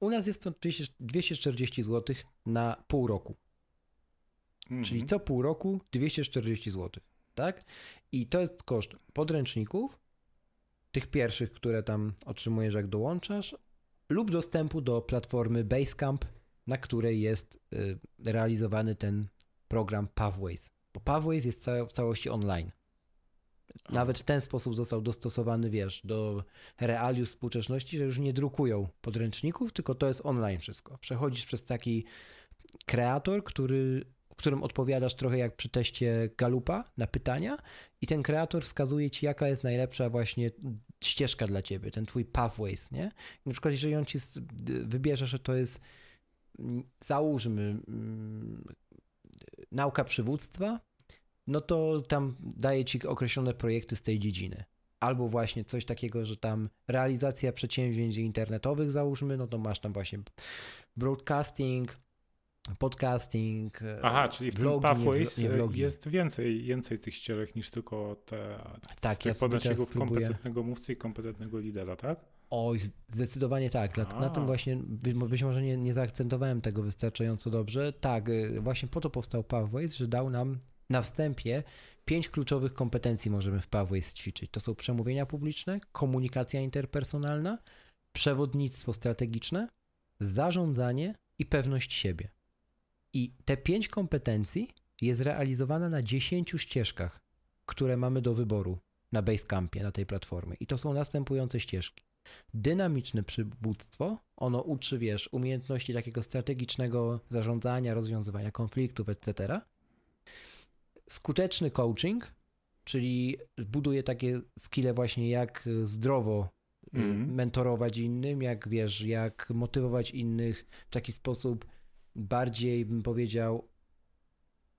U nas jest to 240 zł na pół roku. Czyli co pół roku 240 zł, tak? I to jest koszt podręczników, tych pierwszych, które tam otrzymujesz, jak dołączasz, lub dostępu do platformy Basecamp, na której jest realizowany ten program Pathways. Bo Pathways jest w całości online. Nawet w ten sposób został dostosowany, do realiów współczesności, że już nie drukują podręczników, tylko to jest online wszystko. Przechodzisz przez taki kreator, który którym odpowiadasz trochę jak przy teście Galupa na pytania i ten kreator wskazuje ci, jaka jest najlepsza właśnie ścieżka dla ciebie, ten twój pathways, nie? I na przykład jeżeli on ci wybierze, że to jest, załóżmy, nauka przywództwa, no to tam daje ci określone projekty z tej dziedziny. Albo właśnie coś takiego, że tam realizacja przedsięwzięć internetowych, załóżmy, no to masz tam właśnie broadcasting, podcasting, aha, czyli w tym Pathways jest więcej tych ścieżek niż tylko te tak, ja podnośników kompetentnego mówcy i kompetentnego lidera, tak? Oj, zdecydowanie tak. Na tym właśnie, być może nie zaakcentowałem tego wystarczająco dobrze. Tak, właśnie po to powstał Pathways, że dał nam na wstępie 5 kluczowych kompetencji możemy w Pathways ćwiczyć. To są przemówienia publiczne, komunikacja interpersonalna, przewodnictwo strategiczne, zarządzanie i pewność siebę. I te 5 kompetencji jest realizowane na 10 ścieżkach, które mamy do wyboru na Basecampie, na tej platformie. I to są następujące ścieżki. Dynamiczne przywództwo, ono uczy, wiesz, umiejętności takiego strategicznego zarządzania, rozwiązywania konfliktów, etc. Skuteczny coaching, czyli buduje takie skille właśnie jak zdrowo mentorować innym, jak wiesz, jak motywować innych w taki sposób bardziej, bym powiedział,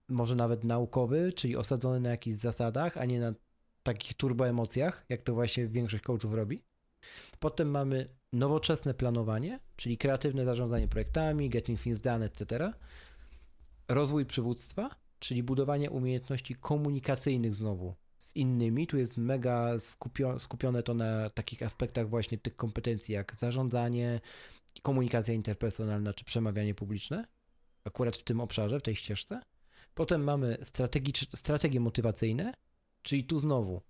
może nawet naukowy, czyli osadzony na jakichś zasadach, a nie na takich turboemocjach, jak to właśnie większość coachów robi. Potem mamy nowoczesne planowanie, czyli kreatywne zarządzanie projektami, getting things done, etc. Rozwój przywództwa, czyli budowanie umiejętności komunikacyjnych znowu z innymi. Tu jest mega skupione to na takich aspektach właśnie tych kompetencji jak zarządzanie, komunikacja interpersonalna czy przemawianie publiczne, akurat w tym obszarze, w tej ścieżce. Potem mamy strategie motywacyjne, czyli tu znowu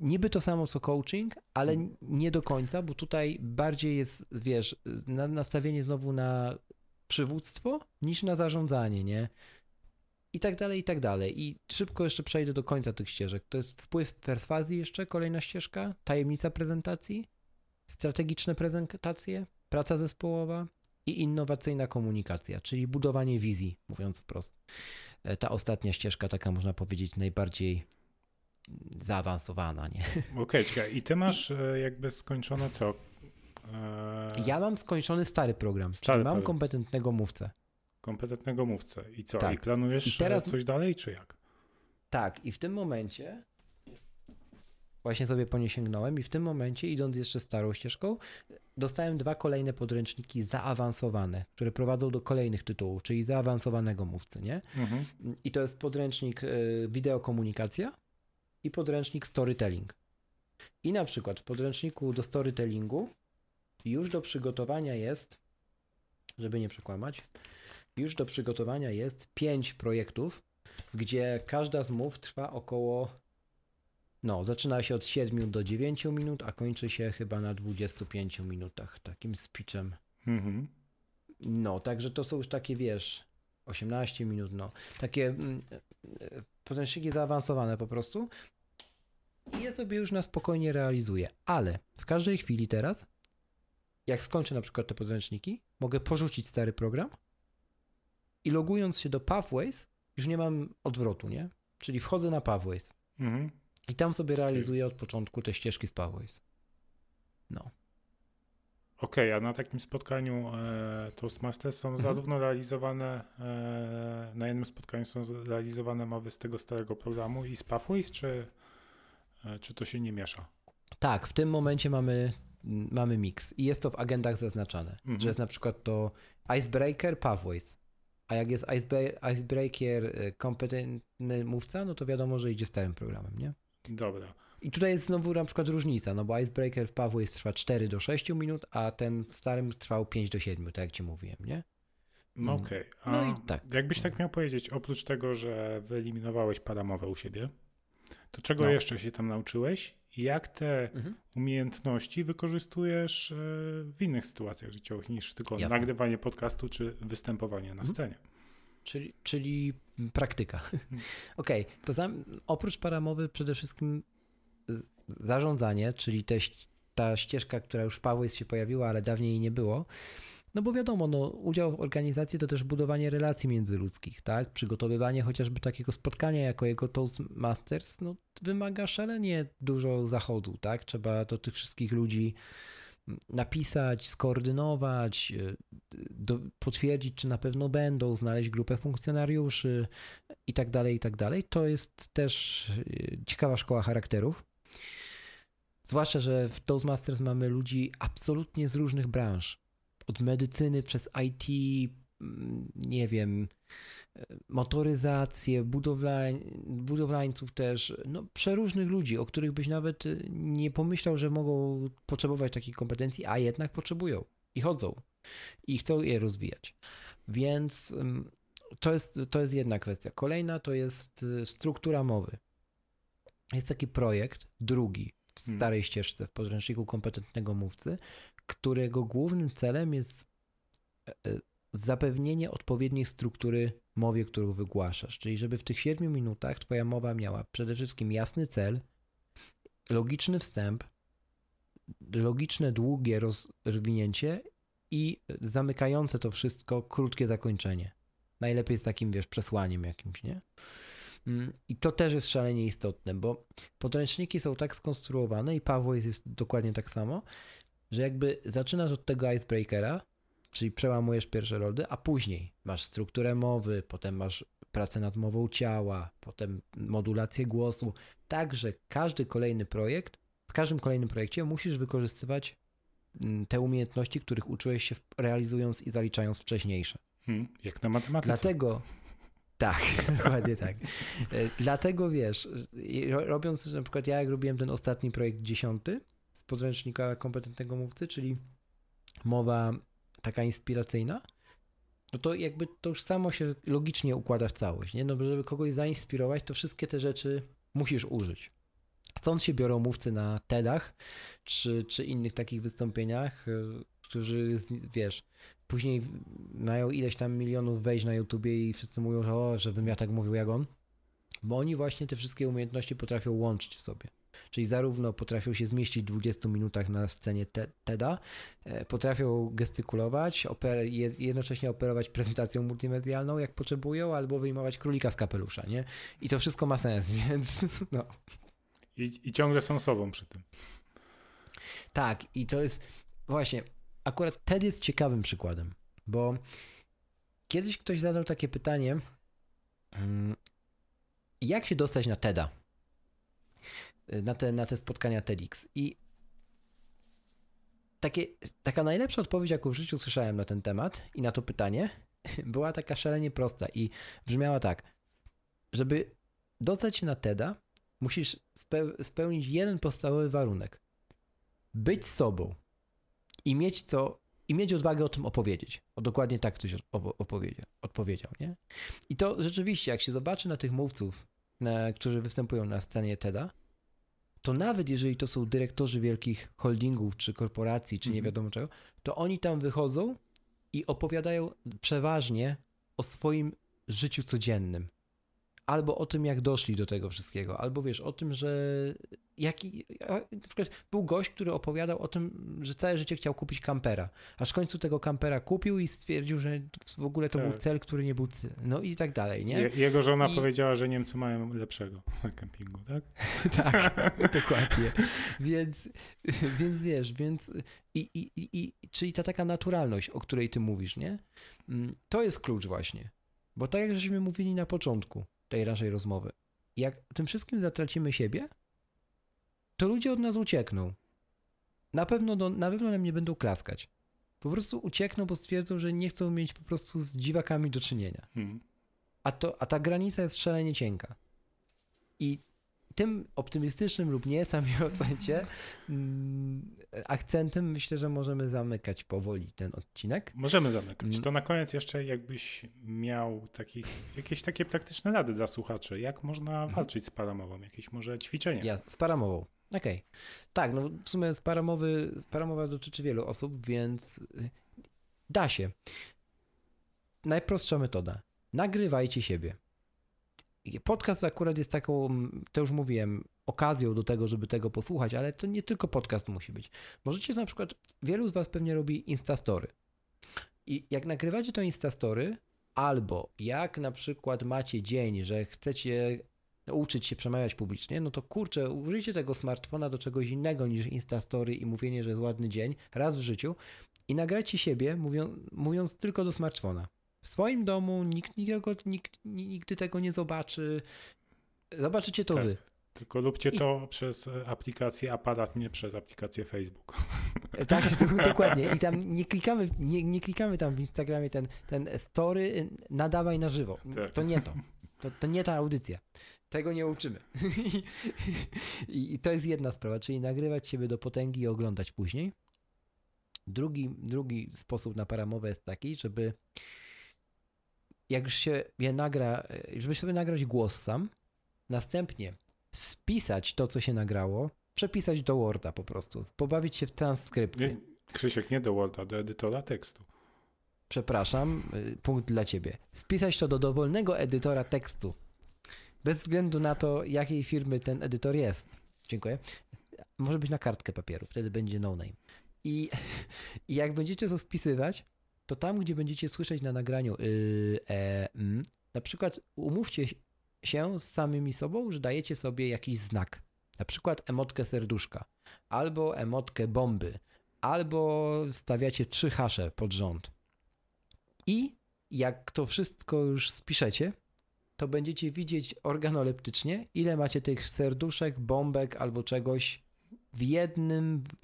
niby to samo co coaching, ale nie do końca, bo tutaj bardziej jest, wiesz, nastawienie znowu na przywództwo niż na zarządzanie, nie? I tak dalej, i tak dalej. I szybko jeszcze przejdę do końca tych ścieżek. To jest wpływ perswazji jeszcze, kolejna ścieżka, tajemnica prezentacji, strategiczne prezentacje, praca zespołowa i innowacyjna komunikacja, czyli budowanie wizji, mówiąc wprost. Ta ostatnia ścieżka, taka można powiedzieć najbardziej zaawansowana, nie? Okej, czekaj. I ty masz jakby skończone co? Ja mam skończony stary program, czyli mam kompetentnego mówcę. Kompetentnego mówcę. I co? Tak. I planujesz teraz coś dalej, czy jak? Tak. I w tym momencie właśnie sobie po nie sięgnąłem i w tym momencie, idąc jeszcze starą ścieżką, dostałem 2 kolejne podręczniki zaawansowane, które prowadzą do kolejnych tytułów, czyli zaawansowanego mówcy, nie? Mhm. I to jest podręcznik wideokomunikacja i podręcznik storytelling. I na przykład w podręczniku do storytellingu już do przygotowania jest, żeby nie przekłamać, już do przygotowania jest 5 projektów, gdzie każda z mów trwa około, zaczyna się od 7 do 9 minut, a kończy się chyba na 25 minutach, takim speechem. Mhm. No, także to są już takie, wiesz, 18 minut, takie podręczniki zaawansowane po prostu. I ja sobie już na spokojnie realizuję, ale w każdej chwili teraz, jak skończę na przykład te podręczniki, mogę porzucić stary program i logując się do Pathways, już nie mam odwrotu, nie? Czyli wchodzę na Pathways i tam sobie realizuję od początku te ścieżki z Pathways. Okej, a na takim spotkaniu Toastmasters są zarówno realizowane, na jednym spotkaniu są realizowane mowy z tego starego programu i z Pathways, czy to się nie miesza? Tak, w tym momencie mamy miks i jest to w agendach zaznaczane, że jest na przykład to Icebreaker Pathways, a jak jest Icebreaker kompetentny mówca, no to wiadomo, że idzie starym programem, nie? Dobra. I tutaj jest znowu na przykład różnica, bo Icebreaker w Pathways trwa 4 do 6 minut, a ten w starym trwał 5 do 7, tak jak ci mówiłem, nie? Okej. No i tak. Jakbyś tak miał powiedzieć, oprócz tego, że wyeliminowałeś paramowę u siebie, to czego jeszcze się tam nauczyłeś? Jak te umiejętności wykorzystujesz w innych sytuacjach życiowych niż tylko nagrywanie podcastu czy występowanie na scenie? Czyli praktyka. Okej, to oprócz paramowy przede wszystkim zarządzanie, czyli ta ścieżka, która już w Pathways się pojawiła, ale dawniej jej nie było, No bo wiadomo, no, udział w organizacji to też budowanie relacji międzyludzkich, tak? Przygotowywanie chociażby takiego spotkania jako jego Toastmasters, no, wymaga szalenie dużo zachodu, tak? Trzeba do tych wszystkich ludzi napisać, skoordynować, potwierdzić, czy na pewno będą, znaleźć grupę funkcjonariuszy i tak dalej, i tak dalej. To jest też ciekawa szkoła charakterów. Zwłaszcza, że w Toastmasters mamy ludzi absolutnie z różnych branż. Od medycyny przez IT, nie wiem, motoryzację, budowlańców też, no przeróżnych ludzi, o których byś nawet nie pomyślał, że mogą potrzebować takich kompetencji, a jednak potrzebują i chodzą i chcą je rozwijać. Więc to jest jedna kwestia. Kolejna to jest struktura mowy. Jest taki projekt, drugi w starej ścieżce w podręczniku kompetentnego mówcy, którego głównym celem jest zapewnienie odpowiedniej struktury mowie, którą wygłaszasz. Czyli żeby w tych 7 minutach twoja mowa miała przede wszystkim jasny cel, logiczny wstęp, logiczne, długie rozwinięcie i zamykające to wszystko krótkie zakończenie. Najlepiej z takim, wiesz, przesłaniem jakimś, nie? I to też jest szalenie istotne, bo podręczniki są tak skonstruowane i Pathways jest dokładnie tak samo, że jakby zaczynasz od tego icebreakera, czyli przełamujesz pierwsze lody, a później masz strukturę mowy, potem masz pracę nad mową ciała, potem modulację głosu. Także każdy kolejny projekt, w każdym kolejnym projekcie musisz wykorzystywać te umiejętności, których uczyłeś się realizując i zaliczając wcześniejsze. Jak na matematyce. Dlatego... Tak, dokładnie tak. Dlatego wiesz, robiąc na przykład, ja jak robiłem ten ostatni projekt 10 z podręcznika kompetentnego mówcy, czyli mowa taka inspiracyjna, no to jakby to już samo się logicznie układa w całość, nie? No bo żeby kogoś zainspirować, to wszystkie te rzeczy musisz użyć. Stąd się biorą mówcy na TEDach czy innych takich wystąpieniach, którzy, wiesz, później mają ileś tam milionów wejść na YouTubie i wszyscy mówią, że o, żebym ja tak mówił jak on, bo oni właśnie te wszystkie umiejętności potrafią łączyć w sobie. Czyli zarówno potrafią się zmieścić w 20 minutach na scenie TEDa, potrafią gestykulować, jednocześnie operować prezentacją multimedialną jak potrzebują, albo wyjmować królika z kapelusza, nie? I to wszystko ma sens, więc no. I ciągle są sobą przy tym. Tak, i to jest właśnie... Akurat TED jest ciekawym przykładem, bo kiedyś ktoś zadał takie pytanie, jak się dostać na TEDa, na te spotkania TEDx. I taka najlepsza odpowiedź, jaką w życiu słyszałem na ten temat i na to pytanie, była taka szalenie prosta i brzmiała tak, żeby dostać się na TEDa, musisz spełnić jeden podstawowy warunek. Być sobą. I mieć odwagę o tym opowiedzieć. O, dokładnie tak ktoś odpowiedział, nie? I to rzeczywiście, jak się zobaczy na tych mówców, którzy występują na scenie TEDa, to nawet jeżeli to są dyrektorzy wielkich holdingów, czy korporacji, czy nie wiadomo czego, to oni tam wychodzą i opowiadają przeważnie o swoim życiu codziennym. Albo o tym, jak doszli do tego wszystkiego, albo wiesz, o tym, że na przykład był gość, który opowiadał o tym, że całe życie chciał kupić kampera, aż w końcu tego kampera kupił i stwierdził, że w ogóle to był cel, który nie był cel, no i tak dalej, nie? Jego żona powiedziała, że Niemcy mają lepszego na kempingu, tak? Tak, dokładnie. Więc wiesz, czyli ta taka naturalność, o której ty mówisz, nie? To jest klucz właśnie, bo tak jak żeśmy mówili na początku tej naszej rozmowy. Jak tym wszystkim zatracimy siebie, to ludzie od nas uciekną. Na pewno nam nie będą klaskać. Po prostu uciekną, bo stwierdzą, że nie chcą mieć po prostu z dziwakami do czynienia. A ta granica jest szalenie cienka. I tym optymistycznym lub nie, sami ocencie, akcentem myślę, że możemy zamykać powoli ten odcinek. Możemy zamykać. To na koniec jeszcze jakbyś miał jakieś takie praktyczne rady dla słuchaczy, jak można walczyć z paramową, jakieś może ćwiczenia. Ja, z paramową. Okej. Tak, no w sumie paramowa dotyczy wielu osób, więc da się. Najprostsza metoda. Nagrywajcie siebie. Podcast akurat jest taką, to już mówiłem, okazją do tego, żeby tego posłuchać, ale to nie tylko podcast musi być. Możecie na przykład, wielu z was pewnie robi Instastory. I jak nagrywacie to Instastory, albo jak na przykład macie dzień, że chcecie uczyć się przemawiać publicznie, no to kurczę, użyjcie tego smartfona do czegoś innego niż Instastory i mówienie, że jest ładny dzień, raz w życiu i nagrajcie siebie, mówiąc tylko do smartfona. W swoim domu nikt nigdy tego nie zobaczy. Zobaczycie to tak, wy. Tylko róbcie to przez aplikację aparat, nie przez aplikację Facebook. Tak, dokładnie. I tam nie klikamy tam w Instagramie ten story nadawaj na żywo. Tak. To nie ta audycja. Tego nie uczymy. I to jest jedna sprawa, czyli nagrywać siebie do potęgi i oglądać później. Drugi sposób na paramowę jest taki, żeby jak już się nagra, żeby sobie nagrać głos sam, następnie spisać to, co się nagrało, przepisać do Worda po prostu, pobawić się w transkrypcji. Nie, Krzysiek, nie do Worda, do edytora tekstu. Przepraszam, punkt dla ciebie. Spisać to do dowolnego edytora tekstu. Bez względu na to, jakiej firmy ten edytor jest. Dziękuję. Może być na kartkę papieru, wtedy będzie no name. I jak będziecie to spisywać, to tam, gdzie będziecie słyszeć na nagraniu na przykład umówcie się z samymi sobą, że dajecie sobie jakiś znak. Na przykład emotkę serduszka, albo emotkę bomby, albo stawiacie 3 hasze pod rząd. I jak to wszystko już spiszecie, to będziecie widzieć organoleptycznie, ile macie tych serduszek, bombek albo czegoś w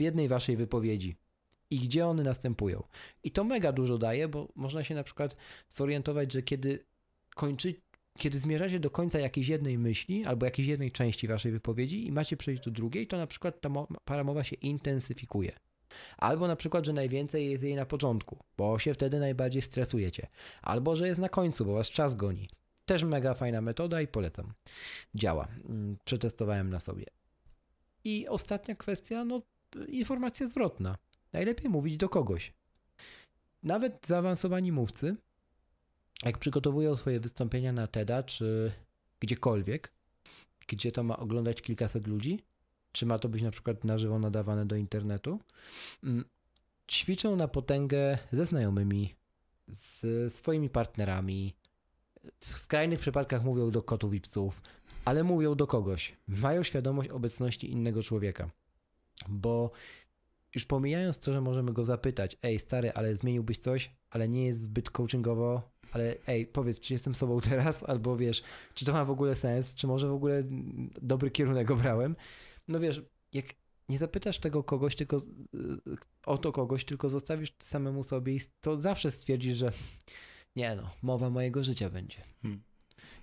jednej waszej wypowiedzi i gdzie one następują. I to mega dużo daje, bo można się na przykład zorientować, że kiedy zmierzacie do końca jakiejś jednej myśli albo jakiejś jednej części waszej wypowiedzi i macie przejść do drugiej, to na przykład ta paramowa się intensyfikuje. Albo na przykład, że najwięcej jest jej na początku, bo się wtedy najbardziej stresujecie. Albo, że jest na końcu, bo was czas goni. Też mega fajna metoda i polecam. Działa. Przetestowałem na sobie. I ostatnia kwestia, no informacja zwrotna. Najlepiej mówić do kogoś. Nawet zaawansowani mówcy, jak przygotowują swoje wystąpienia na TED-a, czy gdziekolwiek, gdzie to ma oglądać kilkaset ludzi, czy ma to być na przykład na żywo nadawane do internetu, ćwiczą na potęgę ze znajomymi, z swoimi partnerami, w skrajnych przypadkach mówią do kotów i psów, ale mówią do kogoś. Mają świadomość obecności innego człowieka, bo już pomijając to, że możemy go zapytać, ej stary, ale zmieniłbyś coś, ale nie jest zbyt coachingowo, ale ej, powiedz, czy jestem sobą teraz, albo wiesz, czy to ma w ogóle sens, czy może w ogóle dobry kierunek obrałem. No wiesz, jak nie zapytasz tego kogoś, tylko zostawisz samemu sobie i to zawsze stwierdzisz, że nie no, mowa mojego życia będzie.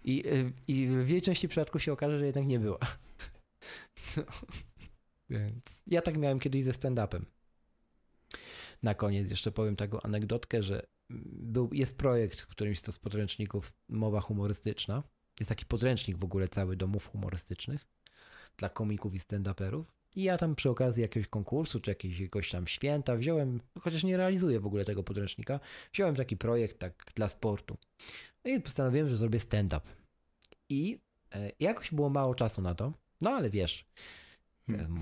I w jej części przypadku się okaże, że jednak nie była. No. Więc ja tak miałem kiedyś ze stand-upem. Na koniec jeszcze powiem taką anegdotkę, że jest projekt w którymś z podręczników mowa humorystyczna. Jest taki podręcznik w ogóle cały do mów humorystycznych dla komików i stand-uperów. I ja tam przy okazji jakiegoś konkursu czy jakiegoś tam święta wziąłem, chociaż nie realizuję w ogóle tego podręcznika, wziąłem taki projekt tak dla sportu. No i postanowiłem, że zrobię stand-up. I jakoś było mało czasu na to, no ale wiesz,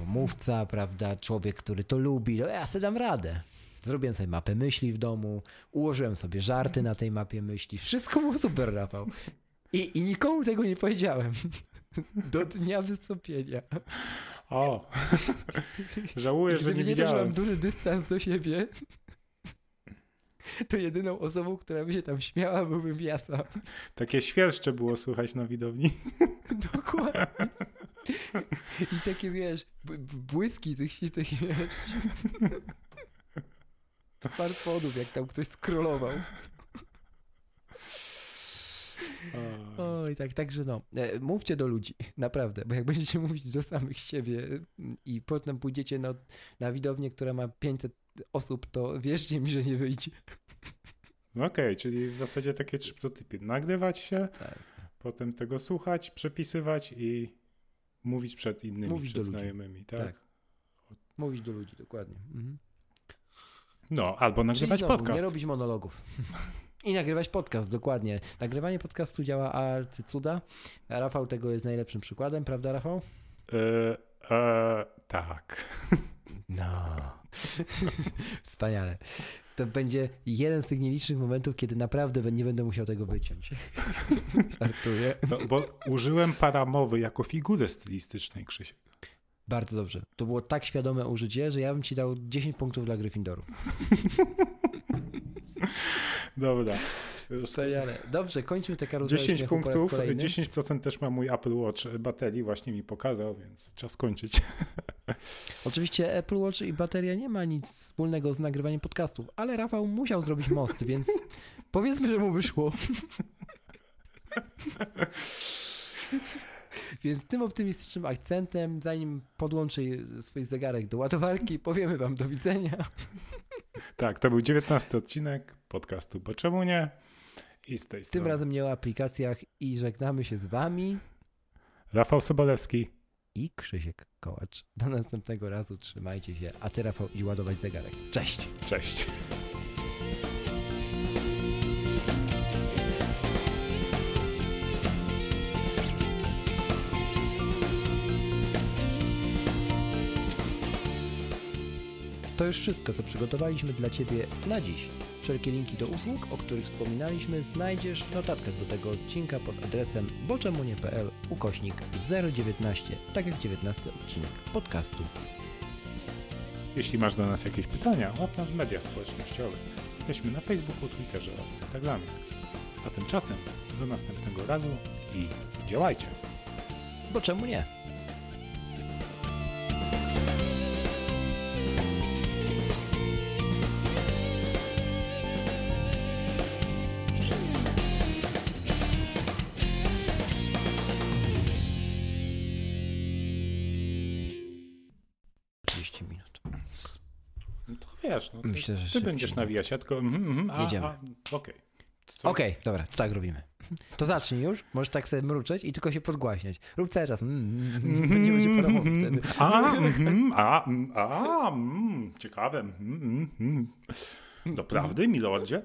mówca, prawda, człowiek, który to lubi, no ja sobie dam radę. Zrobiłem sobie mapę myśli w domu, ułożyłem sobie żarty na tej mapie myśli, wszystko było super, Rafał. I nikomu tego nie powiedziałem. Do dnia wystąpienia. O, żałuję, że nie widziałem. Gdybym miał duży dystans do siebie, to jedyną osobą, która by się tam śmiała, byłbym ja sam. Takie świerszcze było słychać na widowni. Dokładnie. I takie, wiesz, błyski tych, wiesz, smartfonów, jak tam ktoś scrollował. Oj, tak, także no. Mówcie do ludzi, naprawdę, bo jak będziecie mówić do samych siebie i potem pójdziecie na widownię, która ma 500 osób, to wierzcie mi, że nie wyjdzie. No okej, czyli w zasadzie takie 3 prototypy. Nagrywać się, tak. Potem tego słuchać, przepisywać i mówić przed innymi, przed znajomymi. Tak? Mówić do ludzi, dokładnie. Mhm. No, albo nagrywać podcast. Nie robić monologów. I nagrywać podcast, dokładnie. Nagrywanie podcastu działa arcycuda. Rafał tego jest najlepszym przykładem, prawda Rafał? Tak. No. Wspaniale. To będzie jeden z tych nielicznych momentów, kiedy naprawdę nie będę musiał tego wyciąć. Żartuję. No, bo użyłem paramowy jako figury stylistycznej, Krzysiek. Bardzo dobrze. To było tak świadome użycie, że ja bym ci dał 10 punktów dla Gryffindoru. Dobra. Wspaniale. Dobrze, kończymy tę karuzelę. 10 punktów, po raz kolejny. 10% też ma mój Apple Watch. Baterii właśnie mi pokazał, więc czas kończyć. Oczywiście Apple Watch i bateria nie ma nic wspólnego z nagrywaniem podcastów, ale Rafał musiał zrobić most, więc powiedzmy, że mu wyszło. Więc tym optymistycznym akcentem, zanim podłączy swój zegarek do ładowarki, powiemy wam do widzenia. Tak, to był 19 odcinek podcastu Bo Czemu Nie? I z tej strony. Tym razem nie o aplikacjach i żegnamy się z wami. Rafał Sobolewski i Krzysiek Kołacz. Do następnego razu, trzymajcie się, a ty Rafał idź ładować zegarek. Cześć! Cześć! To już wszystko, co przygotowaliśmy dla Ciebie na dziś. Wszelkie linki do usług, o których wspominaliśmy, znajdziesz w notatkach do tego odcinka pod adresem boczemunie.pl/019, tak jak 19 odcinek podcastu. Jeśli masz do nas jakieś pytania, łap nas w mediach społecznościowych. Jesteśmy na Facebooku, Twitterze oraz Instagramie. A tymczasem do następnego razu i działajcie! Bo czemu nie? No, myślę, że ty będziesz nawijać, ja tylko... Jedziemy. Okej, dobra, to tak robimy. To zacznij już, możesz tak sobie mruczeć i tylko się podgłaśniać. Rób cały czas. Nie będzie podobało wtedy. Ciekawe. Doprawdy, milordzie?